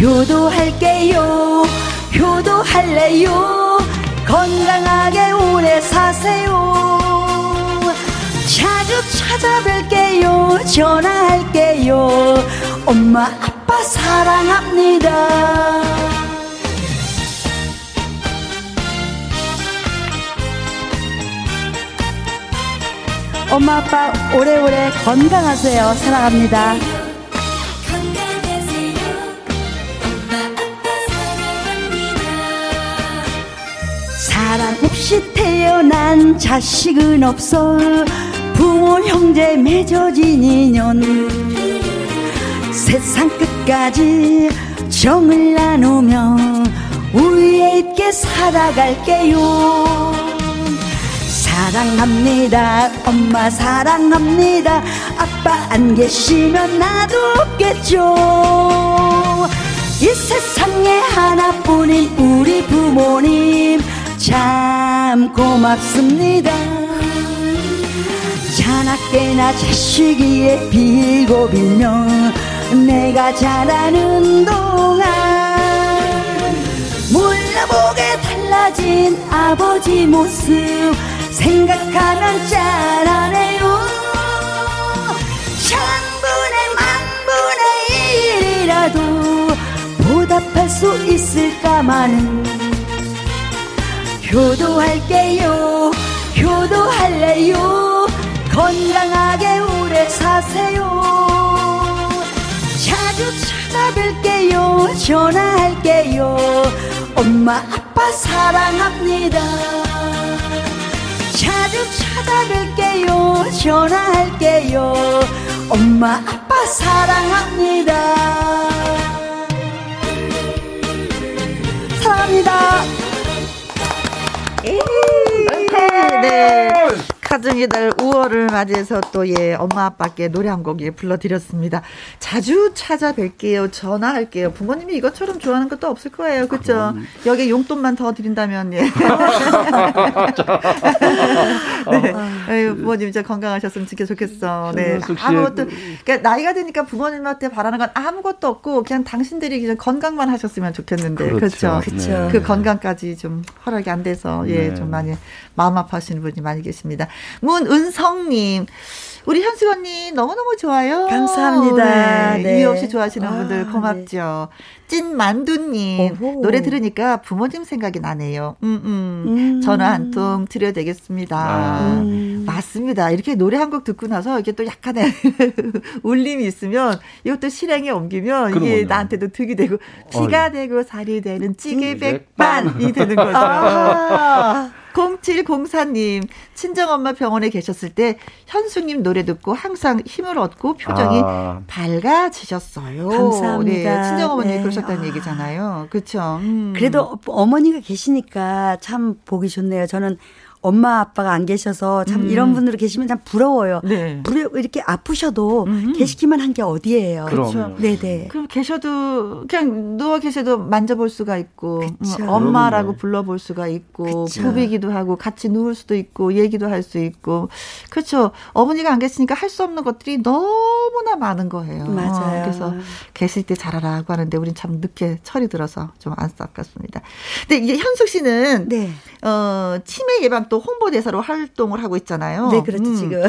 효도할게요. 효도할래요. 건강하게 오래 사세요. 자주 찾아뵐게요. 전화할게요. 엄마 아빠 사랑합니다. 엄마 아빠 오래오래 건강하세요. 사랑합니다. 사랑 없이 태어난 자식은 없어. 부모 형제 맺어진 인연, 세상 끝까지 정을 나누며 우애 있게 살아갈게요. 사랑합니다. 엄마 사랑합니다. 아빠 안 계시면 나도 없겠죠. 이 세상에 하나뿐인 우리 부모님 참 고맙습니다. 자나깨나 자식 위에 빌고 빌며 내가 자라는 동안 몰라보게 달라진 아버지 모습 생각하면 짠하네요. 천분의 만분의 일이라도 보답할 수 있을까만은 효도할게요. 효도할래요. 건강하게 오래 사세요. 자주 찾아뵐게요. 전화할게요. 엄마 아빠 사랑합니다. 자주 찾아뵐게요. 전화할게요. 엄마 아빠 사랑합니다. 사랑합니다. 네. 가정의 달 5월을 맞이해서 또 예, 엄마 아빠께 노래 한 곡 예, 불러드렸습니다. 자주 찾아뵐게요. 전화할게요. 부모님이 이것처럼 좋아하는 것도 없을 거예요. 그렇죠? 여기 용돈만 더 드린다면 예. 네. 아유, 부모님 진짜 건강하셨으면 진짜 좋겠어. 네. 아무것도 그러니까 나이가 드니까 부모님한테 바라는 건 아무것도 없고 그냥 당신들이 그냥 건강만 하셨으면 좋겠는데. 그렇죠. 그렇죠. 네. 그 건강까지 좀 허락이 안 돼서 예, 네. 좀 많이 마음 아파하시는 분이 많이 계십니다. 문은성님, 우리 현숙 언니 너무너무 좋아요. 감사합니다. 네. 네. 이유 없이 좋아하시는 분들 고맙죠. 네. 찐만두님, 오호. 노래 들으니까 부모님 생각이 나네요. 전화 한 통 드려야 되겠습니다. 맞습니다. 이렇게 노래 한 곡 듣고 나서 이게 또 약간의 울림이 있으면 이것도 실행에 옮기면 이게 그러면요. 나한테도 득이 되고 피가 되고 살이 되는 찌개백반이 되는 거죠. 0704님, 친정엄마 병원에 계셨을 때 현수님 노래 듣고 항상 힘을 얻고 표정이 밝아지셨어요. 감사합니다. 네, 친정어머님이 네. 그러셨다는 얘기잖아요. 그렇죠. 그래도 어머니가 계시니까 참 보기 좋네요. 저는 엄마 아빠가 안 계셔서 참 이런 분으로 계시면 참 부러워요. 네. 이렇게 아프셔도 계시기만 한 게 어디예요. 그렇죠. 네네. 그럼 계셔도 그냥 누워 계셔도 만져볼 수가 있고 엄마라고 그러네. 불러볼 수가 있고 부비기도 하고 같이 누울 수도 있고 얘기도 할 수 있고 그렇죠. 어머니가 안 계시니까 할 수 없는 것들이 너무나 많은 거예요. 맞아요. 그래서 계실 때 잘하라고 하는데 우린 참 늦게 철이 들어서 좀 안타깝습니다. 근데 이제 현숙 씨는 네. 치매 예방 또 홍보대사로 활동을 하고 있잖아요. 네, 그렇죠. 지금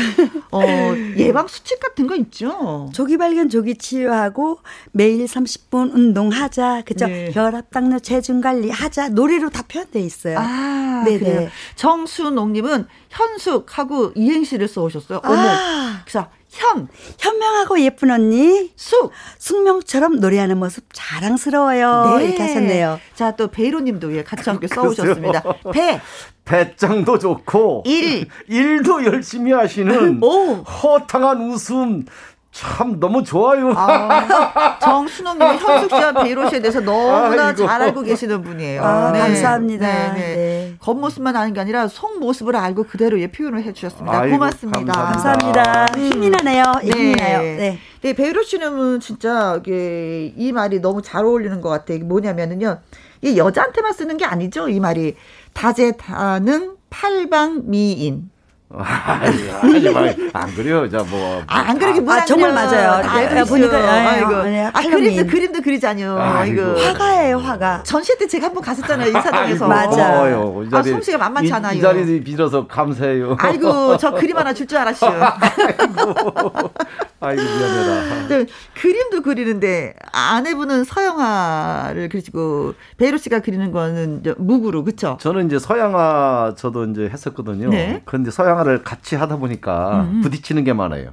예방 수칙 같은 거 있죠. 조기 발견, 조기 치료하고 매일 30분 운동하자. 그죠? 네. 혈압, 당뇨, 체중 관리하자. 노래로 다 표현돼 있어요. 아, 네, 네. 정순옥님은 현숙하고 이행시를 써오셨어요. 어머, 그래서. 현명하고 예쁜 언니 숙명처럼 노래하는 모습 자랑스러워요. 네. 이렇게 하셨네요. 자, 또 베이로님도 예, 같이 함께 써오셨습니다. 배짱도 좋고 일도 열심히 하시는 허탕한 웃음 참 너무 좋아요. 정순옥님이 현숙 씨와 베이로 씨에 대해서 너무나 잘 알고 계시는 분이에요. 네. 감사합니다. 네. 겉모습만 아는 게 아니라 속모습을 알고 그대로 예 표현을 해주셨습니다. 고맙습니다. 감사합니다. 힘이 나네요. 힘이 나요. 네. 네, 베이로 씨는 진짜 이 말이 너무 잘 어울리는 것 같아요. 이게 뭐냐면은요, 이 여자한테만 쓰는 게 아니죠. 이 말이 다재다능 팔방미인. 안 그려, 자, 뭐. 안 그리게 뭐. 정말 맞아요. 아, 보니까. 아, 그림도 그리잖아요. 화가예요, 화가. 전시회 때 제가 한번 갔었잖아요, 이사장에서. 맞아요. 아, 솜씨가 만만치 않아요. 이 자리 빌어서 감사해요. 아이고, 저 그림 하나 줄 아시죠. 아이고, 미안해라. 네, 그림도 그리는데, 아내분은 서양화를 그리시고, 베이로 씨가 그리는 거는 무구로, 그쵸? 저는 이제 서양화, 저도 이제 했었거든요. 네. 그런데 서양화를 같이 하다 보니까 부딪히는 게 많아요.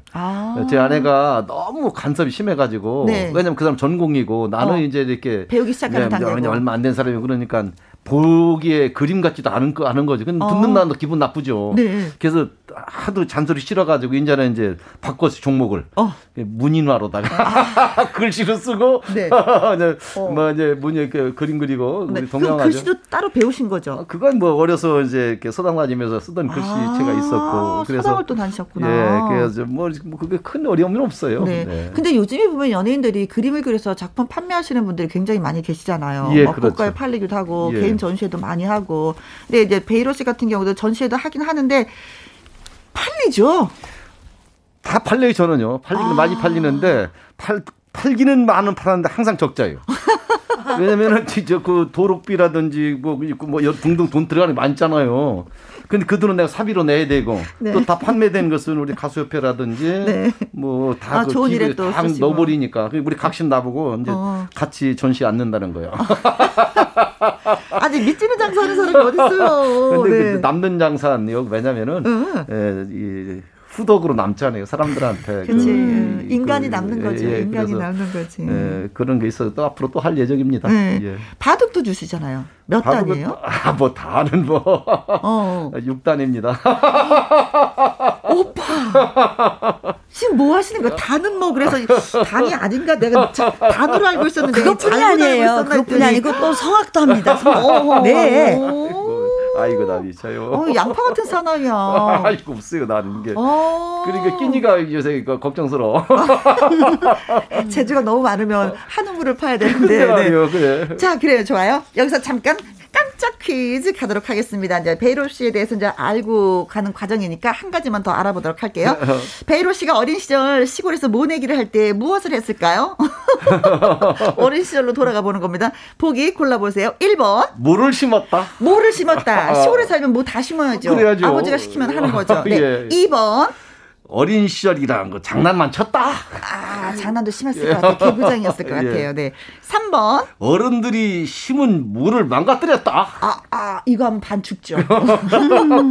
제 아내가 너무 간섭이 심해가지고, 네. 왜냐면 그 사람 전공이고, 나는 이제 이렇게. 배우기 시작하는 단계고. 얼마 안 된 사람이고, 그러니까. 보기에 그림 같지도 않은 거지. 근데 듣는 나도 기분 나쁘죠. 네. 그래서 하도 잔소리 싫어가지고 이제는 이제 바꿔서 종목을 문인화로다가 글씨로 쓰고 네. 뭐 이제 문이 그림 그리고 네. 우리 동양화 글씨도 따로 배우신 거죠. 그건 뭐 어려서 이제 이렇게 서당 다니면서 쓰던 글씨체가 있었고 그래서 서당을 또 다니셨구나. 예, 그래서 뭐 그게 큰 어려움은 없어요. 네. 네. 근데 요즘에 보면 연예인들이 그림을 그려서 작품 판매하시는 분들이 굉장히 많이 계시잖아요. 예, 그렇죠. 고가에 팔리기도 하고. 예. 개인 전시회도 많이 하고. 근데 이제 베이로 씨 같은 경우도 전시회도 하긴 하는데 팔리죠. 다 팔려요, 저는요. 팔리는 많이 팔리는데 팔기는 많은 팔았는데 항상 적자예요. 왜냐면은 진짜 그 도록비라든지 뭐 등등 돈 들어가는 게 많잖아요. 근데 그 돈은 내가 사비로 내야 되고 네. 또 다 판매된 것은 우리 가수협회라든지 네. 뭐 다 그 좋은 일에 또 다 넣어버리니까 우리 각신 나보고 이제 같이 전시 앉는다는 거예요. 아니 믿지는 장사하는 사람이 어딨어요. 근데 네. 그 남는 장사는요. 왜냐면은 후덕으로 남잖아요. 사람들한테. 그치. 인간이 남는 거죠. 예, 인간이 남는 거지. 예, 그런 게 있어서 또 앞으로 또 할 예정입니다. 네. 예. 바둑도 주시잖아요. 몇 단이에요? 뭐 단은 뭐 6단입니다. 오빠 지금 뭐 하시는 거야? 단은 뭐 그래서 단이 아닌가? 내가 단으로 알고 있었는데 그것뿐이 아니에요. 그것뿐이 아니고 또 성악도 합니다. 네. 아이고 나 미쳐요. 양파 같은 사나이야. 아이고 없어요 나는 게. 그러니까 끼니가 요새 걱정스러워. 재주가 너무 많으면 한우물을 파야 되는데. 그래요, 그래. 자 그래요 좋아요. 여기서 잠깐 깜짝 퀴즈 가도록 하겠습니다. 이제 베이로 씨에 대해서 이제 알고 가는 과정이니까 한 가지만 더 알아보도록 할게요. 베이로 씨가 어린 시절 시골에서 모내기를 할 때 무엇을 했을까요? 어린 시절로 돌아가 보는 겁니다. 보기 골라보세요. 1번 모를 심었다. 시골에 살면 뭐 다 심어야죠. 그래야죠. 아버지가 시키면 하는 거죠. 네. 예. 2번 어린 시절이라는 거 장난만 쳤다. 장난도 심했을 것 같아요. 개구장이었을 것 같아요. 네. 3번 어른들이 심은 물을 망가뜨렸다. 이거 하면 반 죽죠.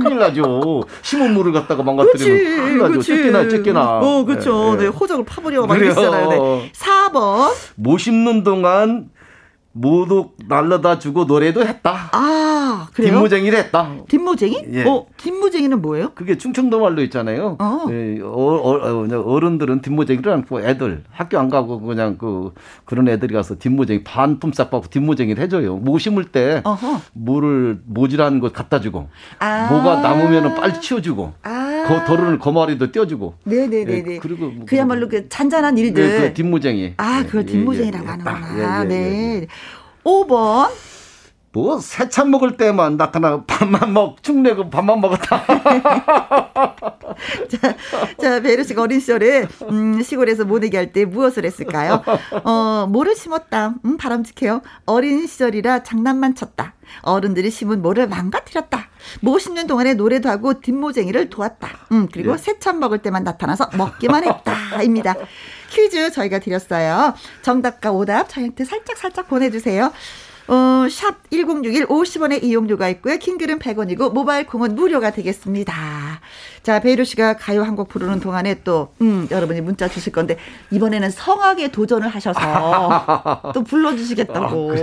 큰일 나죠. 심은 물을 갖다가 망가뜨리면 큰일 나죠. 찢게나. 그렇죠. 네. 호적을 파버려 막 이러잖아요. 네. 4번 못 심는 동안 모독 날라다 주고 노래도 했다. 아, 그래요? 뒷무쟁이를 했다. 뒷무쟁이? 예. 뒷무쟁이는 뭐예요? 그게 충청도 말로 있잖아요. 예, 어른들은 뒷무쟁이를 안고 애들 학교 안 가고 그냥 그런 애들이 가서 뒷무쟁이 반품 싹 받고 뒷무쟁이를 해줘요. 모 심을 때 물을 모질한 거 갖다 주고 모가 남으면 빨리 치워주고 덜은 거머리도 떼어주고. 네네네네. 예, 그리고 뭐, 그야말로 그 잔잔한 일들. 네, 그 뒷무쟁이. 아, 그걸 뒷무쟁이라고 하는구나. 네. 5번. 뭐 새참 먹을 때만 나타나고 밥만 축내고 밥만 먹었다. 자, 베르 씨가 어린 시절에 시골에서 모내기 할 때 무엇을 했을까요? 모를 심었다. 바람직해요. 어린 시절이라 장난만 쳤다. 어른들이 심은 모를 망가뜨렸다. 모 심는 동안에 노래도 하고 뒷모쟁이를 도왔다. 그리고 새참 먹을 때만 나타나서 먹기만 했다입니다. 퀴즈 저희가 드렸어요. 정답과 오답 저희한테 살짝 보내주세요. 샵 1061 50원의 이용료가 있고요. 킹글은 100원이고 모바일 공은 무료가 되겠습니다. 자, 베이루 씨가 가요 한 곡 부르는 동안에 또 여러분이 문자 주실 건데 이번에는 성악에 도전을 하셔서 또 불러주시겠다고.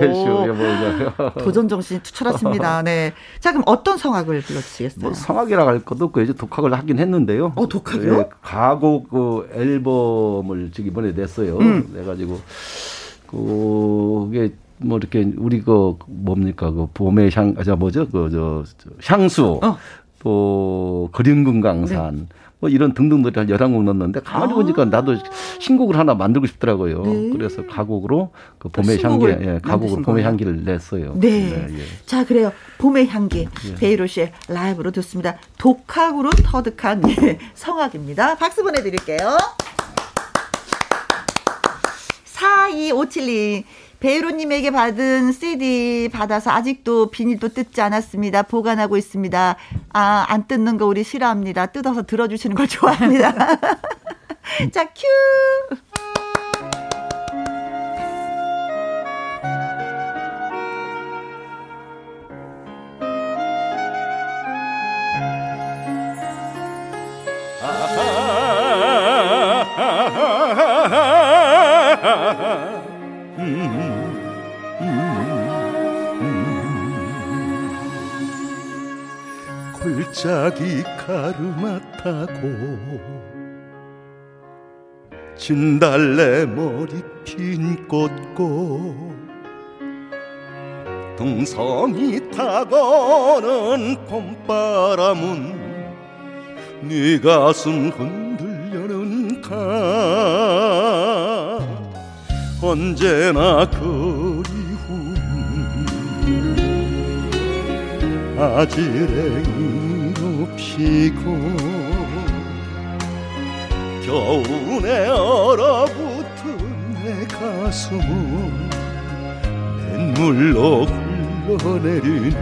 도전 정신이 투철하십니다. 네. 자, 그럼 어떤 성악을 불러주시겠어요? 뭐 성악이라고 할 것도 없고 이제 독학을 하긴 했는데요. 독학이요? 예, 가곡 앨범을 지금 이번에 냈어요. 내가지고 그게 뭐 이렇게 우리 뭡니까 봄의 향수 또 그림금강산 네. 뭐 이런 등등들이 한 11곡 넣었는데 가만히 보니까 나도 신곡을 하나 만들고 싶더라고요. 네. 그래서 가곡으로 그 봄의 향기, 가곡으로 봄의 향기를 냈어요. 네. 네 예. 자, 그래요. 봄의 향기 베이로 씨의 라이브로 듣습니다. 독학으로 터득한 성악입니다. 박수 보내드릴게요. 42572 배우로님에게 받은 CD 받아서 아직도 비닐도 뜯지 않았습니다. 보관하고 있습니다. 아, 안 뜯는 거 우리 싫어합니다. 뜯어서 들어주시는 걸 좋아합니다. 자, 큐! 골짜기 가르마 타고 진달래 머리 핀 꽃고 동성이 타고는 봄바람은 네 가슴 흔들려는 가 언제나 그리운 아지랭이 높이고 겨우내 얼어붙은 내 가슴은 냇물로 흘러내리네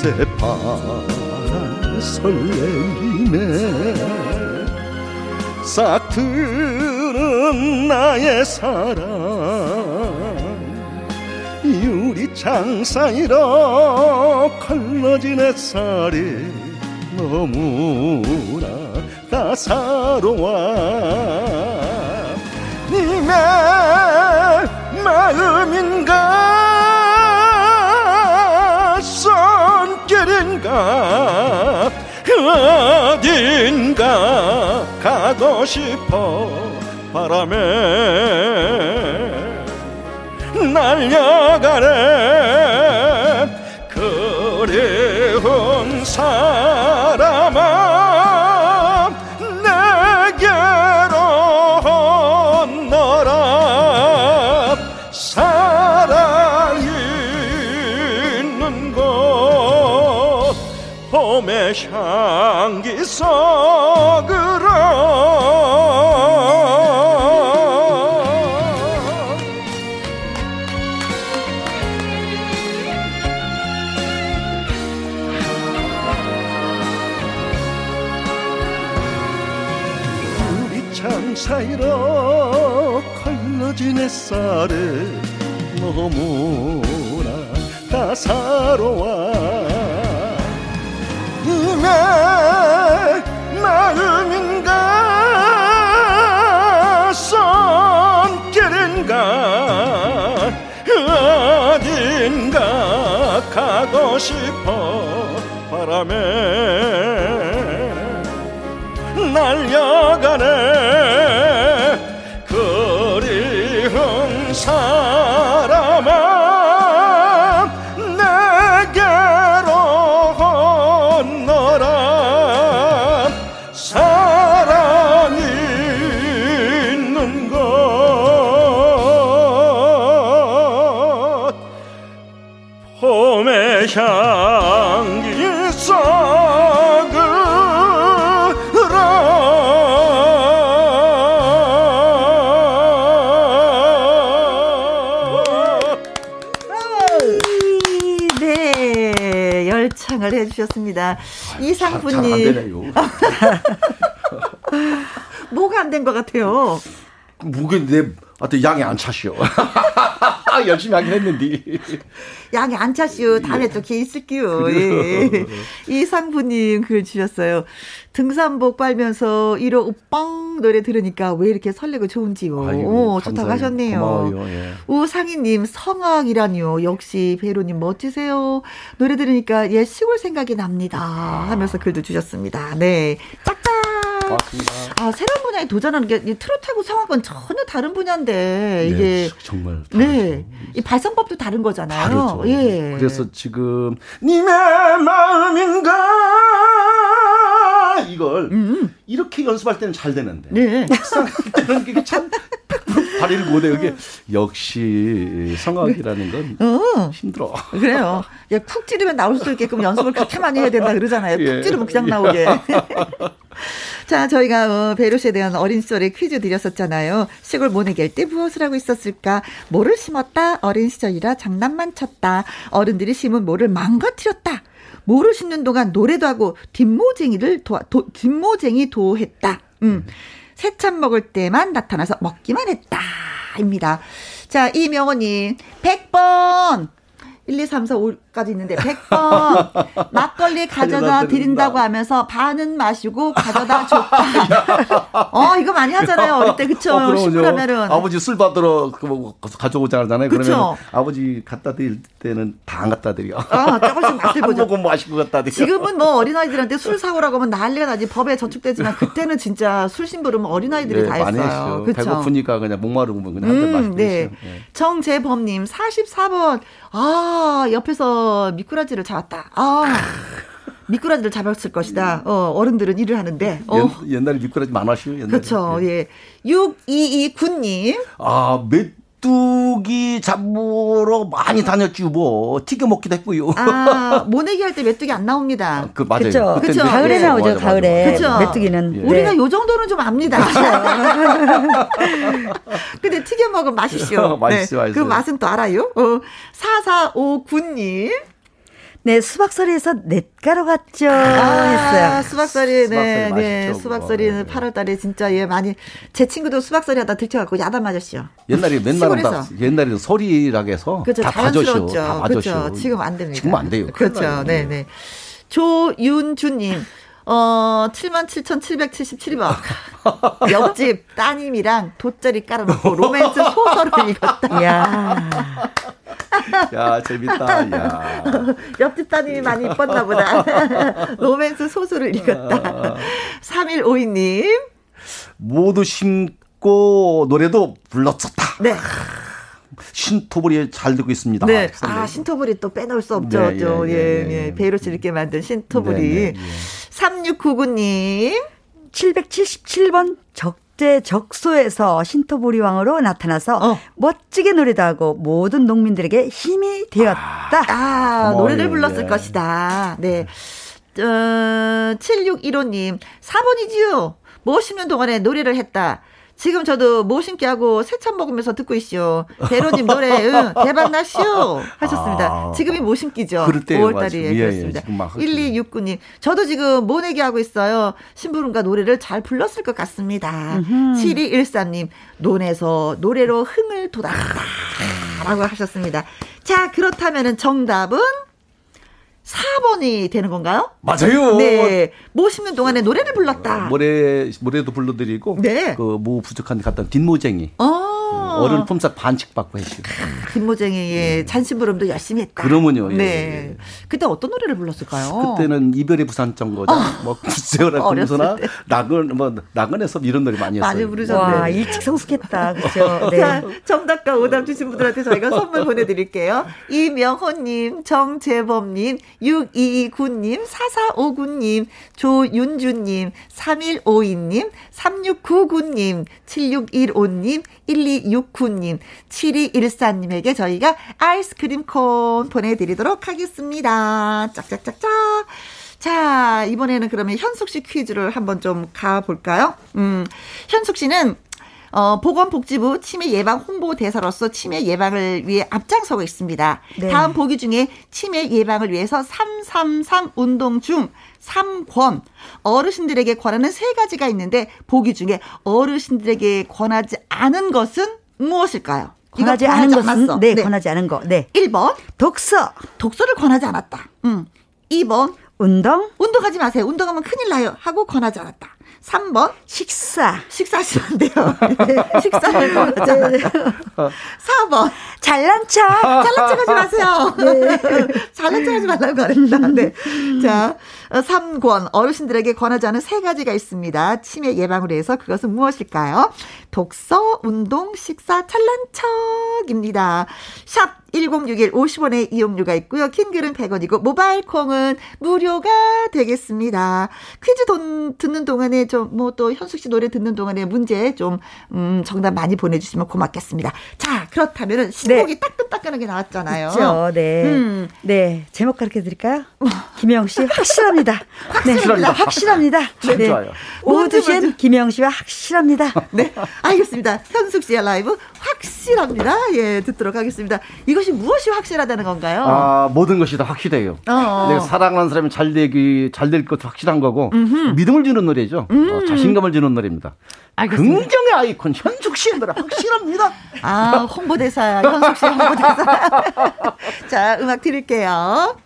새파란 설렘이네 싹트는 나의 사랑 유리창 사이로 걸러진 햇살이 너무나 따사로워 님의 마음인가 손길인가 어딘가 가고 싶어 바람에 날려가네 그리운 사람아 내게로 너라 사랑이 있는 곳 봄의 향기 속으로 유리창 사이로 걸러진 햇살에 너무나 따사로워 님의 마음인가 손길인가 어딘가 싶어 바람에 날려가네 그리운 사람아 내게로 건너라 사랑이 있는 것 봄의 향기 있어 해주셨습니다. 이상부님 뭐가 안 된 것 같아요. 목에 내 어떤 양이 안 차시오. 열심히 하긴 했는데 양이 안 차시오. 다음에 또 개 있을게요. 예. 이상부님 글 주셨어요. 등산복 빨면서 이러 우빵 노래 들으니까 왜 이렇게 설레고 좋은지요. 아이고, 오, 좋다고 하셨네요. 고마워요, 예. 우상희님 성악이라니요. 역시 배로님 멋지세요. 노래 들으니까 예 시골 생각이 납니다. 하면서 글도 주셨습니다. 네, 짝짝. 맞습니다. 아, 새로운 분야에 도전하는 게 트로트하고 성악은 전혀 다른 분야인데 이게 네, 정말 네, 이 발성법도 다른 거잖아요. 다르죠. 예. 그래서 지금 님의 마음인가 이걸 이렇게 연습할 때는 잘 되는데 네. 상할 때는 이게 참 발휘를 못해. 이게 역시 성악이라는 건 힘들어. 그래요. 예, 쿡 찌르면 나올 수 있게끔 연습을 그렇게 많이 해야 된다 그러잖아요. 쿡 예. 찌르면 그냥 나오게. 자, 저희가 배로 씨에 대한 어린 시절에 퀴즈 드렸었잖아요. 시골 모내기 할 때 무엇을 하고 있었을까? 뭐를 심었다? 어린 시절이라 장난만 쳤다. 어른들이 심은 뭐를 망가뜨렸다. 뭐를 심는 동안 노래도 하고 뒷모쟁이 도했다. 새참 먹을 때만 나타나서 먹기만 했다. 입니다. 자, 이명원님 100번. 1, 2, 3, 4, 5까지 있는데 100번 막걸리 가져다 드린다고 하면서 반은 마시고 가져다 줬다. 이거 많이 하잖아요. 어릴 때. 그쵸? 시골하면은. 아버지 술 받으러 가져오자 하잖아요. 그러면 아버지 갖다 드릴 때는 다 안 갖다 드려. 조금씩 맛을 보죠. 한 모금 마시고 갖다 드려. 지금은 뭐 어린아이들한테 술 사오라고 하면 난리가 나지 법에 저축되지만 그때는 진짜 술 심부름은 어린아이들이 네, 다 했어요. 그쵸? 배고프니까 그냥 목마르고 그냥 한 잔 마시고 네. 네. 정재범님 44번. 옆에서 미꾸라지를 잡았다. 미꾸라지를 잡았을 것이다. 어른들은 일을 하는데. 옛날에 미꾸라지 많았어요. 그렇죠. 예. 6229님. 메뚜기 잡으러 많이 다녔지 뭐. 튀겨 먹기도 했고요. 모내기 할 때 메뚜기 안 나옵니다. 맞아요. 그렇죠. 가을에 나오죠. 맞아, 가을에. 그렇죠. 메뚜기는. 예. 우리가 요 정도는 좀 압니다. 근데 튀겨 먹으면 맛있죠. 맛있어요. 네. 그 맛은 또 알아요. 4459님. 네, 수박서리에서 냇가로 갔죠. 했어요. 수박서리, 네, 네. 수박서리는 8월달에 진짜, 예, 많이. 제 친구도 수박서리 하다 들쳐갖고 야단 맞았어요. 옛날에는 서리라고 해서. 그렇죠. 다 봐줬죠. 그렇죠. 지금 안 됩니다. 지금 안 돼요. 그렇죠. 네, 네. 조윤주님. 77,777번. 옆집 따님이랑 돗자리 깔아놓고 로맨스 소설을 읽었다. 이야. 야, 재밌다. 야. 옆집 따님이 많이 이뻤나 보다. 로맨스 소설을 읽었다. 3152님. 모두 심고 노래도 불렀었다. 네. 신토불이 잘 듣고 있습니다. 네. 신토불이 또 빼놓을 수 없죠. 네, 또. 네, 예, 네, 예. 배이로치 있게 만든 신토불이. 네, 네, 네. 3699님. 777번 적재적소에서 신토보리왕으로 나타나서 멋지게 노래도 하고 모든 농민들에게 힘이 되었다. 노래를 불렀을 것이다. 네. 7615님. 4번이지요. 뭐 심는 동안에 노래를 했다. 지금 저도 뭐 심게 하고 새참 먹으면서 듣고 있죠. 배로님 노래 대박 나시오 하셨습니다. 지금이 뭐 심기죠. 5월달이 그렇습니다. 1269님 저도 지금 모내기 하고 있어요. 신부름과 노래를 잘 불렀을 것 같습니다. 7213님 논에서 노래로 흥을 돋았다라고 하셨습니다. 자, 그렇다면 정답은 4번이 되는 건가요? 맞아요. 네. 뭐 심는 동안에 노래를 불렀다. 노래도 불러드리고, 네. 그 뭐 부족한 데 갔던 뒷모쟁이. 어른 품삯 반씩 받고 했어요. 김모쟁이의 찬심부름도 열심히 했다. 그러면요. 예, 네. 예. 그때 어떤 노래를 불렀을까요? 그때는 이별의 부산정거장, 뭐 구세어라 금소나 낙은 뭐 낙은에서 이런 노래 많이 했어요. 많이 부르셨네. 와, 일찍 성숙했다. 그렇죠. 네. 정답과 오답 주신 분들한테 저희가 선물 보내드릴게요. 이명호님, 정재범님, 6229님, 4459님, 조윤주님, 3152님, 3699님, 7615님, 1269님, 7214님에게 저희가 아이스크림 콘 보내드리도록 하겠습니다. 짝짝짝짝. 자, 이번에는 그러면 현숙 씨 퀴즈를 한번 좀 가볼까요? 현숙 씨는 보건복지부 치매 예방 홍보 대사로서 치매 예방을 위해 앞장서고 있습니다. 네. 다음 보기 중에 치매 예방을 위해서 333 운동 중 3권 어르신들에게 권하는 세 가지가 있는데 보기 중에 어르신들에게 권하지 않은 것은 무엇일까요? 권하지 않은 것은 네, 네, 권하지 않은 거. 네. 1번 독서를 권하지 않았다. 2번 운동하지 마세요. 운동하면 큰일 나요. 하고 권하지 않았다. 3번 식사하시면 안 돼요. 네, 식사를 권하지 않았다. 4번 잘난 척 하지 마세요. 네. 잘난 척 하지 말라고 했다. 네. 자, 3권 어르신들에게 권하지 않은 세 가지가 있습니다. 치매 예방을 위해서 그것은 무엇일까요? 독서, 운동, 식사, 잘난 척입니다. 샵 1061 50원의 이용료가 있고요. 킹글은 100원이고 모바일 콩은 무료가 되겠습니다. 퀴즈 듣는 동안에 좀 뭐 또 현숙 씨 노래 듣는 동안에 문제 좀 정답 많이 보내주시면 고맙겠습니다. 자, 그렇다면은 신곡이 네. 따끈따끈하게 나왔잖아요. 그렇죠. 네. 네. 제목 가르쳐 드릴까요? 김영 씨 확실합니다. 확실합니다. 네. 네. 좋아요. 오두신 김영 씨와 확실합니다. 네. 알겠습니다. 현숙 씨의 라이브 확실합니다. 예, 듣도록 하겠습니다. 이것이 무엇이 확실하다는 건가요? 아, 모든 것이 다 확실해요. 내가 사랑하는 사람이 잘 될 것도 확실한 거고 믿음을 주는 노래죠. 자신감을 주는 노래입니다. 알겠습니다. 긍정의 아이콘 현숙 씨의 노래 확실합니다. 아, 홍보대사야. 현숙 씨 홍보대사. 자, 음악 드릴게요.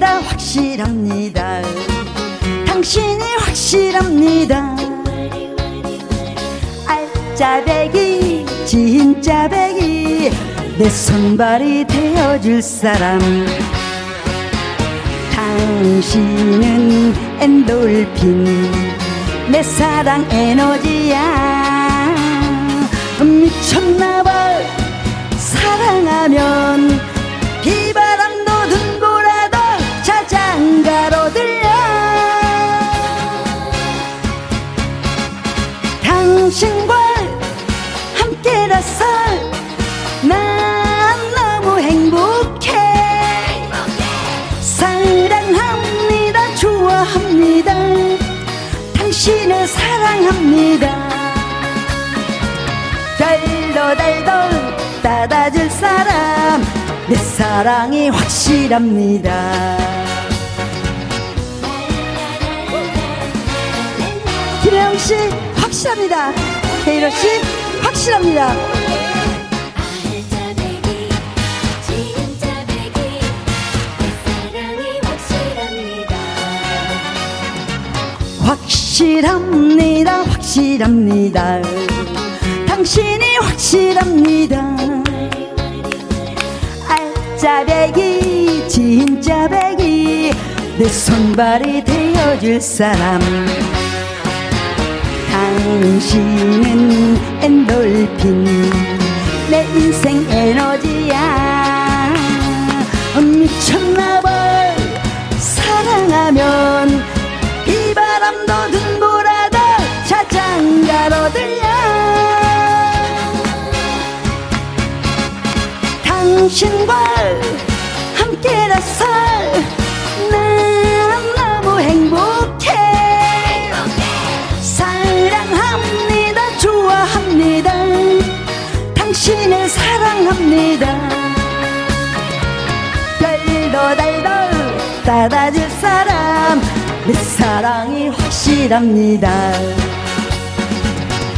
확실합니다. 확실합니다. 당신이 확실합니다. 알짜배기 진짜배기 내 손발이 되어줄 사람 당신은 엔돌핀 내 사랑 에너지야. 미쳤나봐 사랑하면 비바람 장가로 들려. 당신과 함께라서 난 너무 행복해. 사랑합니다. 좋아합니다. 당신을 사랑합니다. 달도 따다줄 사람 내 사랑이 확실합니다. 김혜영 씨 확실합니다. 헤이러 씨 확실합니다. 알짜배기 진짜배기 내 사랑이 확실합니다. 확실합니다. 확실합니다. 당신이 확실합니다. 알짜배기 진짜배기 내 손발이 되어줄 사람 당신은 엔돌핀 내 인생 에너지야. 미쳤나봐 사랑하면 비바람도 눈보라도 자장가로 들려. 당신과 함께라서 난 너무 행복해. 사랑합니다. 좋아합니다. 당신을 사랑합니다. 달달 따라줄 사람 내 사랑이 확실합니다.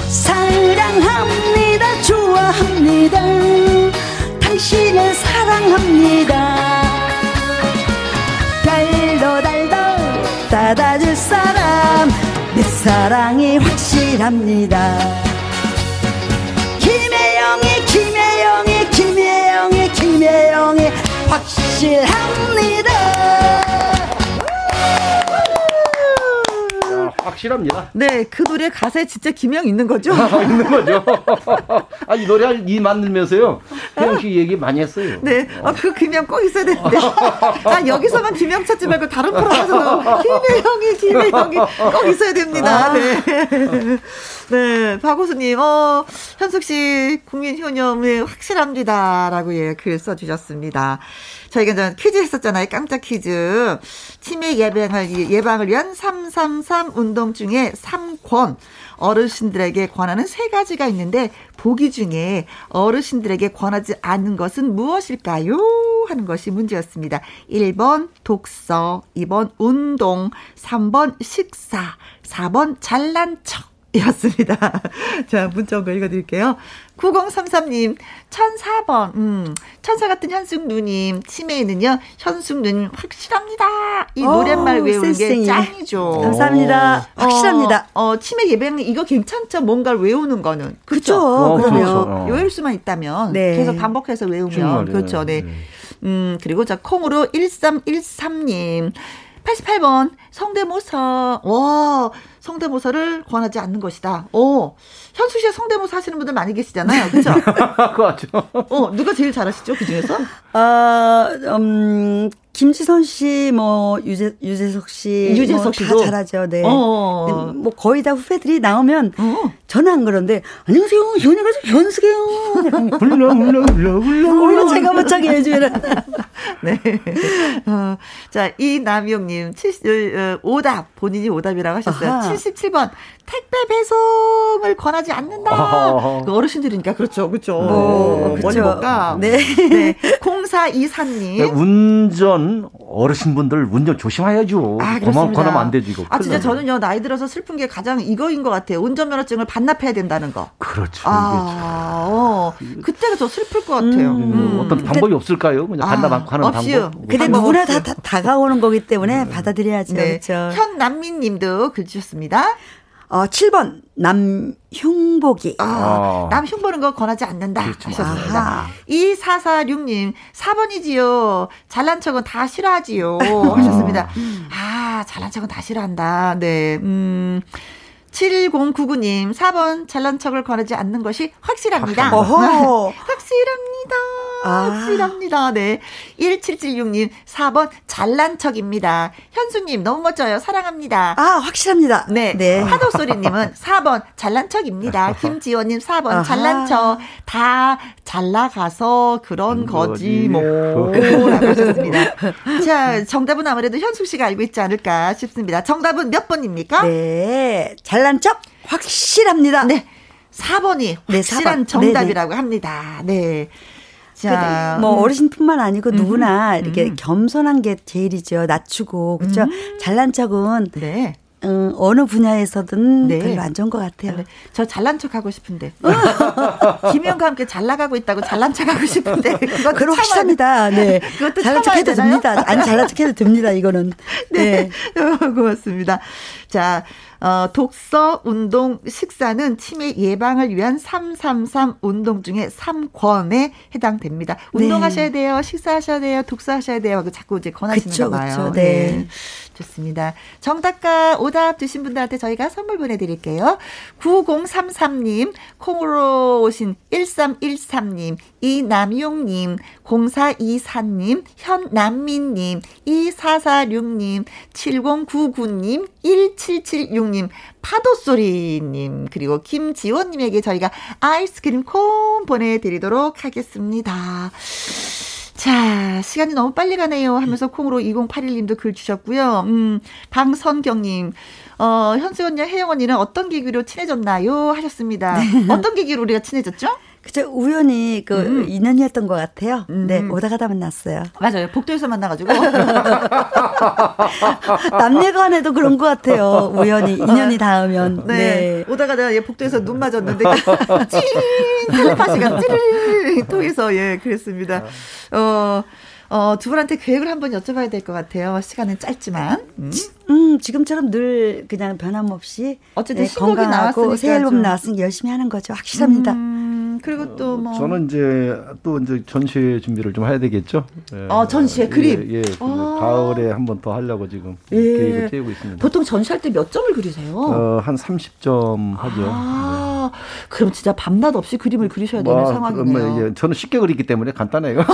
사랑합니다. 좋아합니다. 당신을 사랑합니다. 달달달달 따라줄 사람 내 사랑이 확실합니다. 김혜영이 김혜영이 김혜영이 김혜영이 확실합니다. 확실합니다. 네, 그 노래 가사에 진짜 김혜영 있는 거죠? 있는 거죠. 아, 이 노래 이 만들면서요. 혜영 씨 얘기 많이 했어요. 네, 그 김혜영 꼭 있어야 되는데. 아, 여기서만 김혜영 찾지 말고 다른 프로그램에서 김혜영이 김혜영이 꼭 있어야 됩니다. 네. 네, 박호수님, 현숙 씨 국민효념이 확실합니다라고 예 글 써주셨습니다. 저희가 전 퀴즈 했었잖아요. 깜짝 퀴즈. 치매 예방을 위한 333 운동 중에 3권. 어르신들에게 권하는 세 가지가 있는데 보기 중에 어르신들에게 권하지 않는 것은 무엇일까요? 하는 것이 문제였습니다. 1번 독서, 2번 운동, 3번 식사, 4번 잘난 척. 이었습니다. 자, 문자 온 거 읽어드릴게요. 9033님, 1004번, 천사 같은 현숙 누님, 치매에는요, 현숙 누님, 확실합니다. 이 노랫말 외우는 게 짱이죠. 감사합니다. 확실합니다. 치매 예방은 이거 괜찮죠? 뭔가를 외우는 거는. 그쵸? 그럼요. 외울 수만 있다면. 네. 계속 반복해서 외우면. 그렇죠. 네. 그리고 자, 콩으로 1313님. 88번 성대모사. 와, 성대모사를 권하지 않는 것이다. 현수 씨의 성대모사 하시는 분들 많이 계시잖아요. 그렇죠? 그렇죠. 누가 제일 잘하시죠? 그중에서? 김지선 씨, 유재석 씨, 다 잘하죠. 네. 뭐 거의 다 후배들이 나오면 저는 안 그런데 안녕하세요, 현숙이에요. 훌렁 제가 못하게 해주면. 네. 자, 이남용님, 오답 본인이 오답이라고 하셨어요. 아하. 77번 택배 배송을 권하지 않는다. 아하. 어르신들이니까 그렇죠, 그렇죠. 머리 못 가. 네. 네. 0424님. 네, 운전. 어르신분들 운전 조심해야죠. 아, 그렇습니다. 권하면 안 되지, 이거. 아, 진짜 저는요, 나이 들어서 슬픈 게 가장 이거인 것 같아요. 운전면허증을 반납해야 된다는 거. 그렇죠. 그때가 더 슬플 것 같아요. 어떤 방법이 없을까요? 그냥 반납 안 하는 방법. 근데 누구나 다 다가오는 거기 때문에 받아들여야죠. 네. 그렇죠. 현남민 님도 글 주셨습니다. 7번 남흉보기. 남흉보는 거 권하지 않는다. 그렇죠. 하셨습니다. 2446님 4번이지요. 잘난 척은 다 싫어하지요. 하셨습니다. 잘난 척은 다 싫어한다. 네. 7099님 4번 잘난 척을 권하지 않는 것이 확실합니다. 확실합니다. 확실합니다. 네. 1776님 4번 잘난 척입니다. 현수님 너무 멋져요. 사랑합니다. 확실합니다. 네. 네. 파도소리님은 4번 잘난 척입니다. 김지원님 4번 잘난 척. 다 잘나가서 그런 거지 뭐. 라고 하셨습니다. 자, 정답은 아무래도 현숙 씨가 알고 있지 않을까 싶습니다. 정답은 몇 번입니까? 네. 잘난 척 확실합니다. 네. 4번이 확실한 4번. 정답이라고 네네. 합니다. 네. 자, 어르신뿐만 아니고 누구나 이렇게 겸손한 게 제일이죠. 낮추고 그렇죠. 잘난 척은 네. 어느 분야에서든 네. 별로 안 좋은 것 같아요. 네. 저 잘난 척 하고 싶은데 김희영과 함께 잘 나가고 있다고 잘난 척 하고 싶은데 그건 확실합니다. 네, 그것도 잘난 척 해도 됩니다. 안 잘난 척 해도 됩니다. 이거는 네, 네. 고맙습니다. 자. 독서, 운동, 식사는 치매 예방을 위한 333 운동 중에 3권에 해당됩니다. 운동하셔야 돼요. 식사하셔야 돼요. 독서하셔야 돼요. 자꾸 이제 권하시는가 봐요. 네. 좋습니다. 정답과 오답 주신 분들한테 저희가 선물 보내드릴게요. 9033님, 콩으로 오신 1313님, 이남용님, 0424님, 현남민님, 2446님, 7099님, 1776님 파도소리님 그리고 김지원님에게 저희가 아이스크림 콘 보내드리도록 하겠습니다. 자, 시간이 너무 빨리 가네요 하면서 콩으로 2081님도 글 주셨고요. 방선경님 현수 언니와 혜영 언니는 어떤 계기로 친해졌나요 하셨습니다. 어떤 계기로 우리가 친해졌죠? 그저 우연히 그 인연이었던 것 같아요. 네, 오다 가다 만났어요. 맞아요. 복도에서 만나가지고. 남녀간에도 그런 것 같아요. 우연히 인연이 닿으면. 네. 네. 오다 가다 예, 복도에서 눈 맞았는데 찡 텔레파시가 찡 통해서 예 그랬습니다. 두 분한테 계획을 한번 여쭤봐야 될 것 같아요. 시간은 짧지만. 지금처럼 늘 그냥 변함없이. 어쨌든 네, 신곡이 나왔으니까. 새 앨범 나왔으니까 열심히 하는 거죠. 확실합니다. 그리고 또 뭐. 저는 이제 전시회 준비를 좀 해야 되겠죠. 예. 아, 전시회 그림? 예. 예. 아. 가을에 한 번 더 하려고 지금 계획을 세우고 있습니다. 보통 전시할 때 몇 점을 그리세요? 한 30점 하죠. 아, 네. 그럼 진짜 밤낮 없이 그림을 그리셔야 되는 상황이네요. 예. 저는 쉽게 그리기 때문에 간단해요.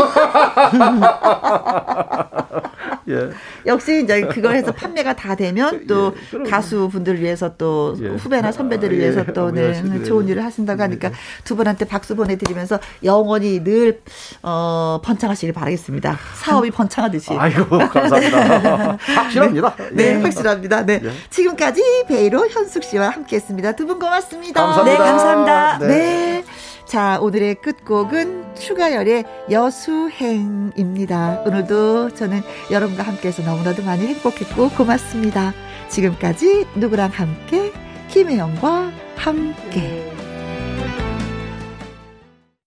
예. 역시 이제 그걸 해서 판매가 다 되면 또 예, 가수분들을 위해서 또 예. 후배나 선배들을 위해서 또 네, 좋은 일을 하신다고 하니까 두 분한테 박수 보내드리면서 영원히 늘 번창하시길 바라겠습니다. 사업이 번창하듯이. 아이고 감사합니다. 확실합니다. 네, 확실합니다. 네, 예. 네. 예. 지금까지 베이로 현숙 씨와 함께했습니다. 두 분 고맙습니다. 감사합니다. 네, 감사합니다. 네. 네. 자, 오늘의 끝곡은 추가열의 여수행입니다. 오늘도 저는 여러분과 함께해서 너무나도 많이 행복했고 고맙습니다. 지금까지 누구랑 함께 김혜영과 함께.